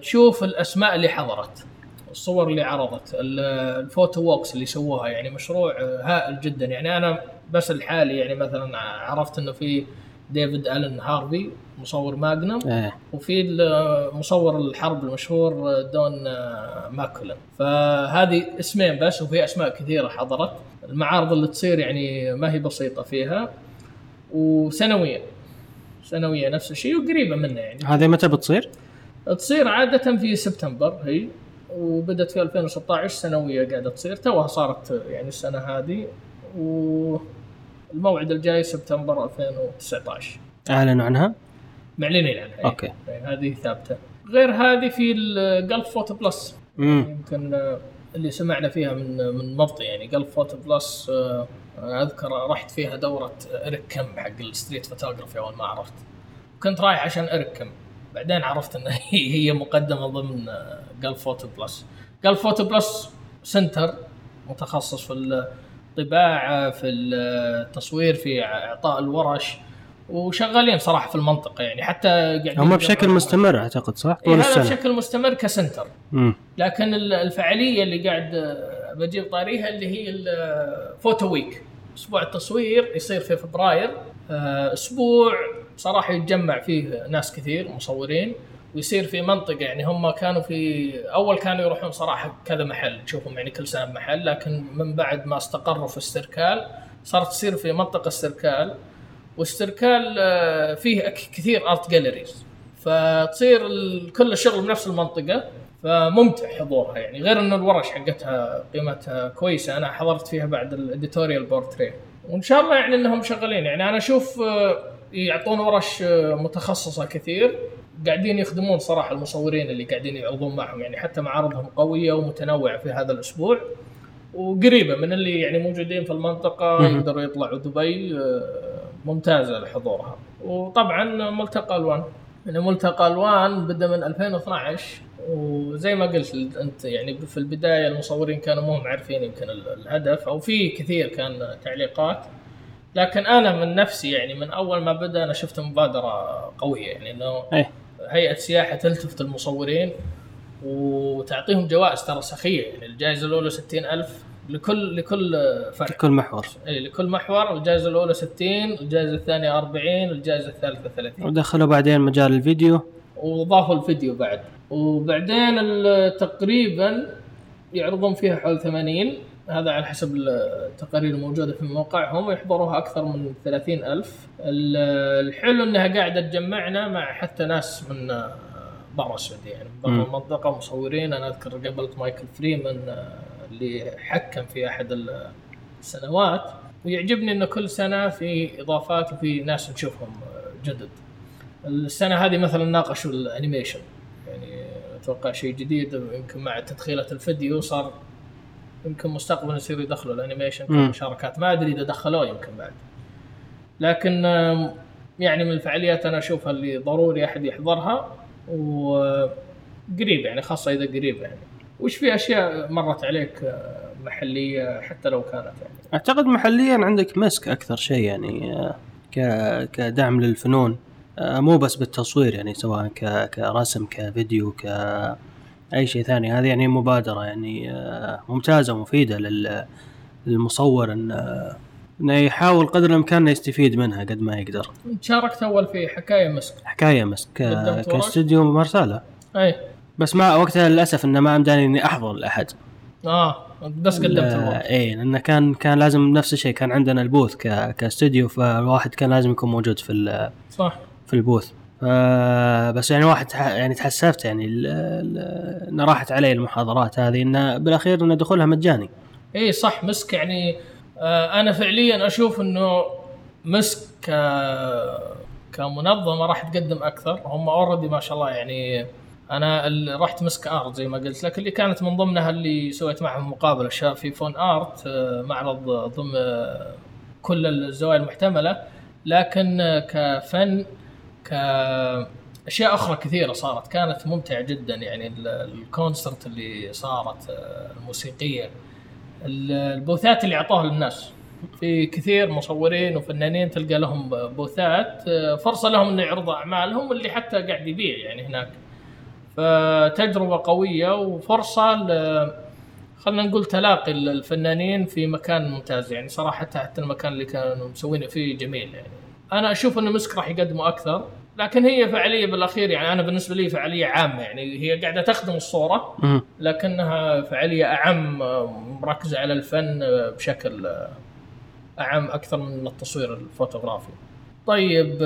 تشوف الأسماء اللي حضرت، الصور اللي عرضت، الفوتو ووكس اللي سووها، يعني مشروع هائل جدا. يعني أنا بس الحالي يعني مثلا عرفت إنه في ديفيد ألن هارفي مصور ماغنم، وفي مصور الحرب المشهور دون ماكولن، فهذه اسمين بس، وفي أسماء كثيرة حضرت. المعارض اللي تصير يعني ما هي بسيطة فيها، وسنوية نفس الشيء وقريبة منه. يعني هذه متى بتصير؟ تصير عادة في سبتمبر هي، وبدأت في 2016 سنوية قاعدة تصير، توها صارت يعني السنة هذه، والموعد الجاي سبتمبر 2019. أعلنوا عنها؟ معلنين عنها. أوكي. يعني هذه ثابتة. غير هذه في الجلف فوتو بلس، يمكن اللي سمعنا فيها من مضي. يعني جلف فوتو بلس أنا أذكر رحت فيها دورة إركم حق الستريت فوتوغرافي أول ما عرفت، كنت رايح عشان إركم، بعدين عرفت أن هي مقدمة ضمن جلف فوتو بلس. جلف فوتو بلس سنتر متخصص في الطباعة، في التصوير، في إعطاء الورش، وشغالين صراحة في المنطقة. يعني حتى هم بشكل مستمر أعتقد، صح؟ طول السنة بشكل مستمر كسنتر. لكن الفعالية اللي قاعد بجيب طاريها اللي هي الفوتو ويك، أسبوع التصوير، يصير في فبراير، أسبوع صراحة يتجمع فيه ناس كثير مصورين، ويصير في منطقة. يعني هم كانوا في أول كانوا يروحون صراحة كذا محل تشوفهم، يعني كل سنة محل، لكن من بعد ما استقروا في استركال صارت تصير في منطقة استركال، واستركال فيه كثير ارت جاليريز، فتصير كل الشغل بنفس المنطقه، فممتع حضورها. يعني غير انه الورش حقتها قيمتها كويسه، انا حضرت فيها بعد الاديتوريال بورتريه، وان شاء الله يعني انهم شغالين. يعني انا اشوف يعطون ورش متخصصه كثير، قاعدين يخدمون صراحه المصورين اللي قاعدين يعرضون معهم، يعني حتى معارضهم قويه ومتنوعه في هذا الاسبوع، وقريبه من اللي يعني موجودين في المنطقه، يقدروا يطلعوا دبي، ممتازة لحضورها. وطبعا ملتقى ألوان بدأ من 2012، وزي ما قلت أنت يعني في البداية المصورين كانوا مهم عارفين يمكن الهدف، أو في كثير كان تعليقات، لكن أنا من نفسي يعني من أول ما بدأ أنا شفت مبادرة قوية. يعني أنه هيئة سياحة تلتفت المصورين وتعطيهم جوائز ترى سخية. يعني الجائزة الأولى 60,000 لكل فرع، لكل محور. اي لكل محور. الجائزة الأولى 60، الجائزة الثانية 40، الجائزة الثالثة 30. ودخلوا بعدين مجال الفيديو وضافوا الفيديو بعد، وبعدين تقريبا يعرضون فيها حول 80، هذا على حسب التقارير الموجودة في الموقع. هم يحضروها أكثر من 30,000. الحلو أنها قاعدة تجمعنا مع حتى ناس من برا السعودية، يعني من برا المنطقة مصورين. أنا أذكر قابلت مايكل فريمان اللي حكم في أحد السنوات، ويعجبني أنه كل سنة في إضافات وفي ناس نشوفهم جدد. السنة هذه مثلا ناقشوا الأنيميشن، يعني أتوقع شيء جديد، ويمكن مع تدخيلات الفيديو صار يمكن مستقبلا يصير يدخلوا الانيميشن كمشاركات. ما ادري اذا دخلوه يمكن بعد، لكن يعني من الفعاليات انا اشوفها اللي ضروري احد يحضرها، وقريب يعني، خاصه اذا قريب يعني. وش في اشياء مرت عليك محليه حتى لو كانت يعني؟ اعتقد محليا عندك مسك اكثر شيء، يعني كدعم للفنون، مو بس بالتصوير، يعني سواء كرسم كفيديو أي شيء ثاني. هذه يعني مبادرة يعني ممتازة ومفيدة للمصور إنه يحاول قدر الإمكان يستفيد منها قد ما يقدر. شاركت أول في حكاية مسك كاستوديو مرسالة. أي بس ما وقتها للأسف إنه ما أمداني إني أحضر لأحد. بس قدمت الوقت. إيه، لأنه كان لازم نفس الشيء، كان عندنا البوث كاستوديو، فالواحد كان لازم يكون موجود في البوث. بس يعني واحد يعني تحسفت يعني انه راحت علي المحاضرات هذه، انه بالاخير انه دخولها مجاني. اي صح. مسك يعني انا فعليا اشوف انه مسك كمنظمه راح تقدم اكثر. هم اوريدي ما شاء الله، يعني انا اللي رحت مسك ارت زي ما قلت لك، اللي كانت من ضمنها اللي سويت معهم مقابله في فون ارت، معرض ضمن كل الزوايا المحتمله، لكن كفن كأشياء أخرى كثيرة صارت، كانت ممتعة جدا. يعني الكونسرت اللي صارت الموسيقية، البوثات اللي عطوها للناس، في كثير مصورين وفنانين تلقى لهم بوثات، فرصة لهم أن يعرضوا أعمالهم اللي حتى قاعد يبيع يعني هناك. فتجربة قوية وفرصة خلنا نقول تلاقي الفنانين في مكان ممتاز. يعني صراحة حتى المكان اللي كانوا مسوينه فيه جميل. يعني أنا أشوف أن مسك راح يقدموا أكثر، لكن هي فعالية بالأخير. يعني أنا بالنسبة لي فعالية عامة، يعني هي قاعدة تخدم الصورة، لكنها فعالية أعم، مركزة على الفن بشكل أعم أكثر من التصوير الفوتوغرافي. طيب،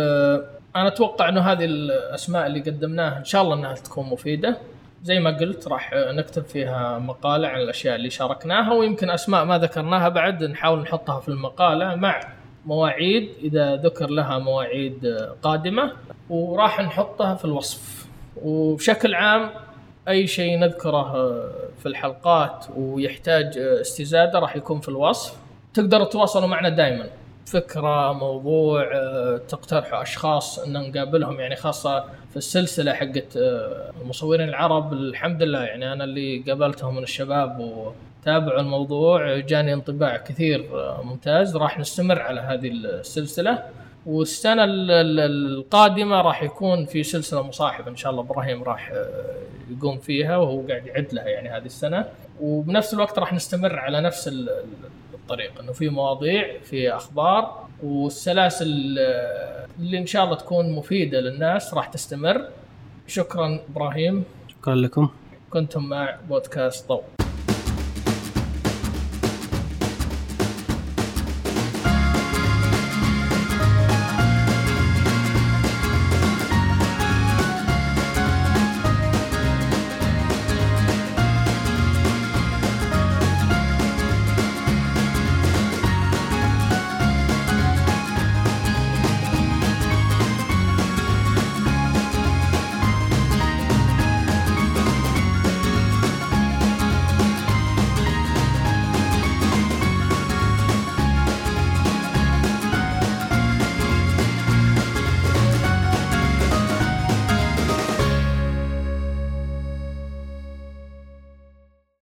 أنا أتوقع أنه هذه الأسماء اللي قدمناها إن شاء الله أنها تكون مفيدة. زي ما قلت راح نكتب فيها مقالة عن الأشياء اللي شاركناها، ويمكن أسماء ما ذكرناها بعد نحاول نحطها في المقالة مع مواعيد إذا ذكر لها مواعيد قادمة، وراح نحطها في الوصف. وبشكل عام أي شيء نذكره في الحلقات ويحتاج استزادة راح يكون في الوصف. تقدروا تتواصلوا معنا دائما، فكرة، موضوع، تقترحوا أشخاص أن نقابلهم، يعني خاصة في السلسلة حقت المصورين العرب. الحمد لله يعني أنا اللي قابلتهم من الشباب و تابعوا الموضوع، جاني انطباع كثير ممتاز. راح نستمر على هذه السلسلة، والسنة القادمة راح يكون في سلسلة مصاحبة إن شاء الله إبراهيم راح يقوم فيها، وهو قاعد يعد لها يعني هذه السنة. وبنفس الوقت راح نستمر على نفس الطريقة، إنه في مواضيع، في أخبار، والسلاسل اللي إن شاء الله تكون مفيدة للناس راح تستمر. شكرا إبراهيم. شكرا لكم. كنتم مع بودكاست ضوء.